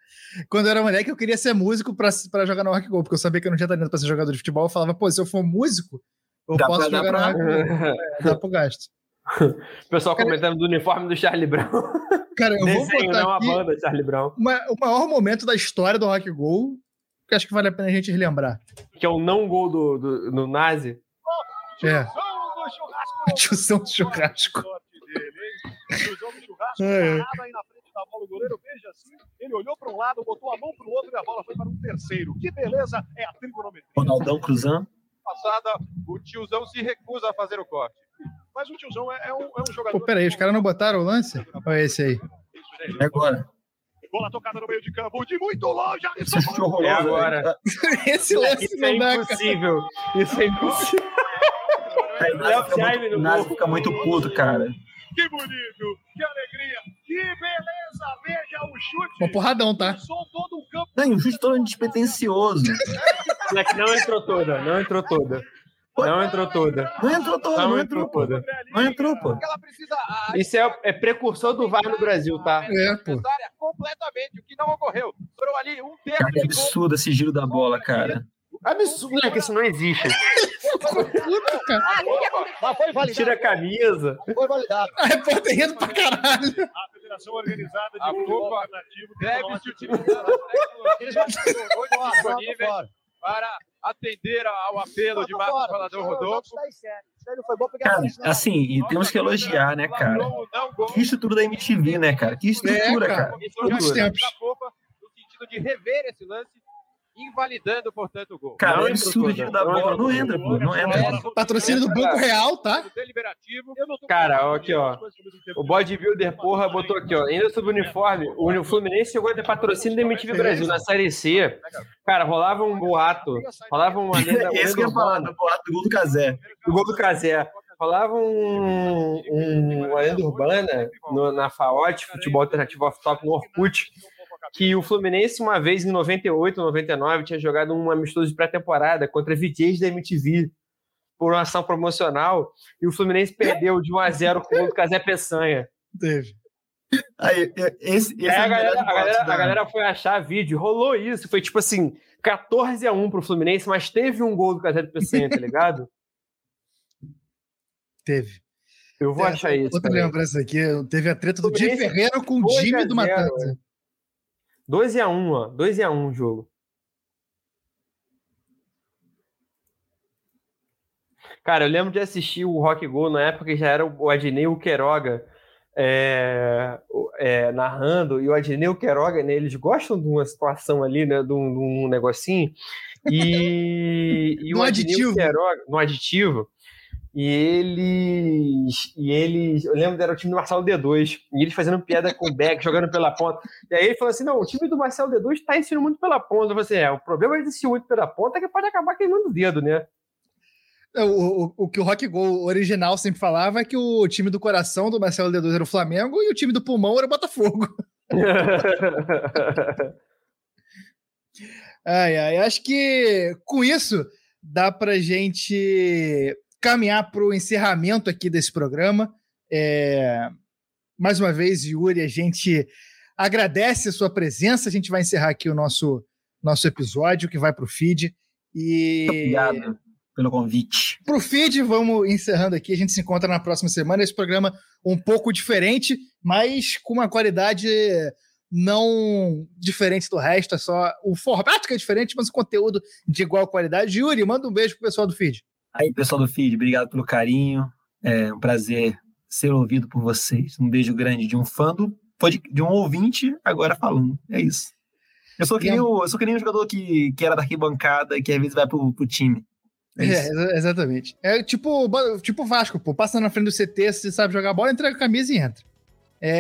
Quando eu era moleque, eu queria ser músico pra jogar no Rock Gol, porque eu sabia que eu não tinha talento pra ser jogador de futebol. Eu falava, pô, se eu for músico, eu posso jogar no Rock Gol. Dá pro gasto. O pessoal comentando do uniforme do Charlie Brown. Cara, eu vou botar aqui uma banda, Charlie Brown. O maior momento da história do Rock Gol, que acho que vale a pena a gente relembrar. Que é o não gol do Nazi. É. A tiozão do churrasco. Ele olhou para um lado, botou a mão para o outro e a bola foi para um terceiro. Que beleza, é a trigonometria. Ronaldão cruzando. Passada, o tiozão se recusa a fazer o corte. Mas o tiozão é um jogador. Pô, peraí, os caras não botaram o lance? Olha esse aí. É agora. Bola tocada no meio de campo, de muito longe. Isso é agora. Esse lance isso não dá, é impossível. Cara. Isso é impossível. O Nazi fica muito puto, cara. Que bonito, que alegria, que beleza, veja o chute. Um porradão, tá? O chute todo despretensioso. Não entrou toda. Isso é precursor do VAR no Brasil, tá? É, pô. Completamente, o que não ocorreu. Foram ali um terço. Cara, que absurdo esse giro da bola, cara. Absurdo, moleque, isso não existe. Puta, cara. Mas foi validado. Tira a camisa. Foi validado. A repórter rindo pra caralho. A Federação Organizada de Futebol Alternativo deve-se utilizar as disponíveis para atender ao apelo de Marcos Falador Rodolfo. Cara, assim, e temos que elogiar, né, cara? Que estrutura da MTV, né, cara? Que estrutura, cara. Muitos tempos. No sentido de rever esse lance, invalidando, portanto, o gol. Cara, é absurdo o giro da bola. Não entra. Patrocínio do Banco Real, tá? Cara, ó, aqui, ó. O bodybuilder, porra, botou aqui, ó. Ainda sob o uniforme, o Fluminense chegou a ter patrocínio da MTV Brasil na Série C. Cara, rolava um boato. Rolava uma lenda. Esse que eu ia falar, do boato do gol do Cazé. Do gol do Cazé. Rolava uma lenda urbana na FAOT, Futebol Alternativo Off-Top, no Orkut, que o Fluminense, uma vez em 98, 99, tinha jogado um amistoso de pré-temporada contra VJs da MTV. por uma ação promocional e o Fluminense perdeu de 1-0 com o gol do Cazé Peçanha. Teve. Aí, esse é a galera foi achar vídeo, rolou isso, foi tipo assim, 14-1 pro Fluminense, mas teve um gol do Cazé Peçanha, tá ligado? Teve. Eu vou achar isso. Outra lembrança aqui, teve a treta do Di Ferreira com o Jimmy do Matanza. 2-1, ó. 2-1 o jogo. Cara, eu lembro de assistir o Rock Gol na época que já era o Adnei e o Queroga narrando, e o Adnei e o Queroga, né, eles gostam de uma situação ali, né, de um negocinho, e o Adnei e o Queroga, no aditivo, e eles, eu lembro que era o time do Marcelo D2, e eles fazendo piada com o Beck, jogando pela ponta, e aí ele falou assim, não, o time do Marcelo D2 tá ensinando muito pela ponta, eu falei assim, o problema desse muito pela ponta é que pode acabar queimando o dedo, né? O que o Rock Gol original sempre falava é que o time do coração do Marcelo D2 era o Flamengo e o time do pulmão era o Botafogo. Acho que com isso dá pra gente caminhar pro encerramento aqui desse programa. Mais uma vez, Yuri, a gente agradece a sua presença. A gente vai encerrar aqui o nosso episódio que vai pro feed. Obrigado pelo convite. Pro feed, vamos encerrando aqui. A gente se encontra na próxima semana. Esse programa um pouco diferente, mas com uma qualidade não diferente do resto. É só o formato que é diferente, mas o conteúdo de igual qualidade. Yuri, manda um beijo pro pessoal do feed. Aí, pessoal do feed, obrigado pelo carinho. É um prazer ser ouvido por vocês. Um beijo grande de um fã, de um ouvinte agora falando. É isso. Eu sou que nem um jogador que era da arquibancada e que às vezes vai pro time. Exatamente. É tipo Vasco, pô. Passa na frente do CT, se sabe jogar bola, entrega a camisa e entra.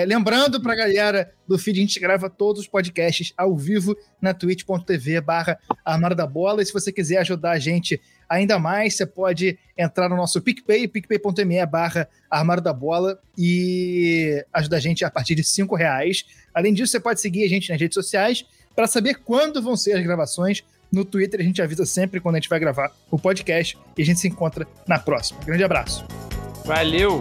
Lembrando pra galera do feed, a gente grava todos os podcasts ao vivo na twitch.tv/Armário da Bola. E se você quiser ajudar a gente ainda mais, você pode entrar no nosso PicPay, picpay.me/Armário da Bola e ajudar a gente a partir de R$5. Além disso, você pode seguir a gente nas redes sociais para saber quando vão ser as gravações. No Twitter a gente avisa sempre quando a gente vai gravar o podcast e a gente se encontra na próxima. Grande abraço. Valeu!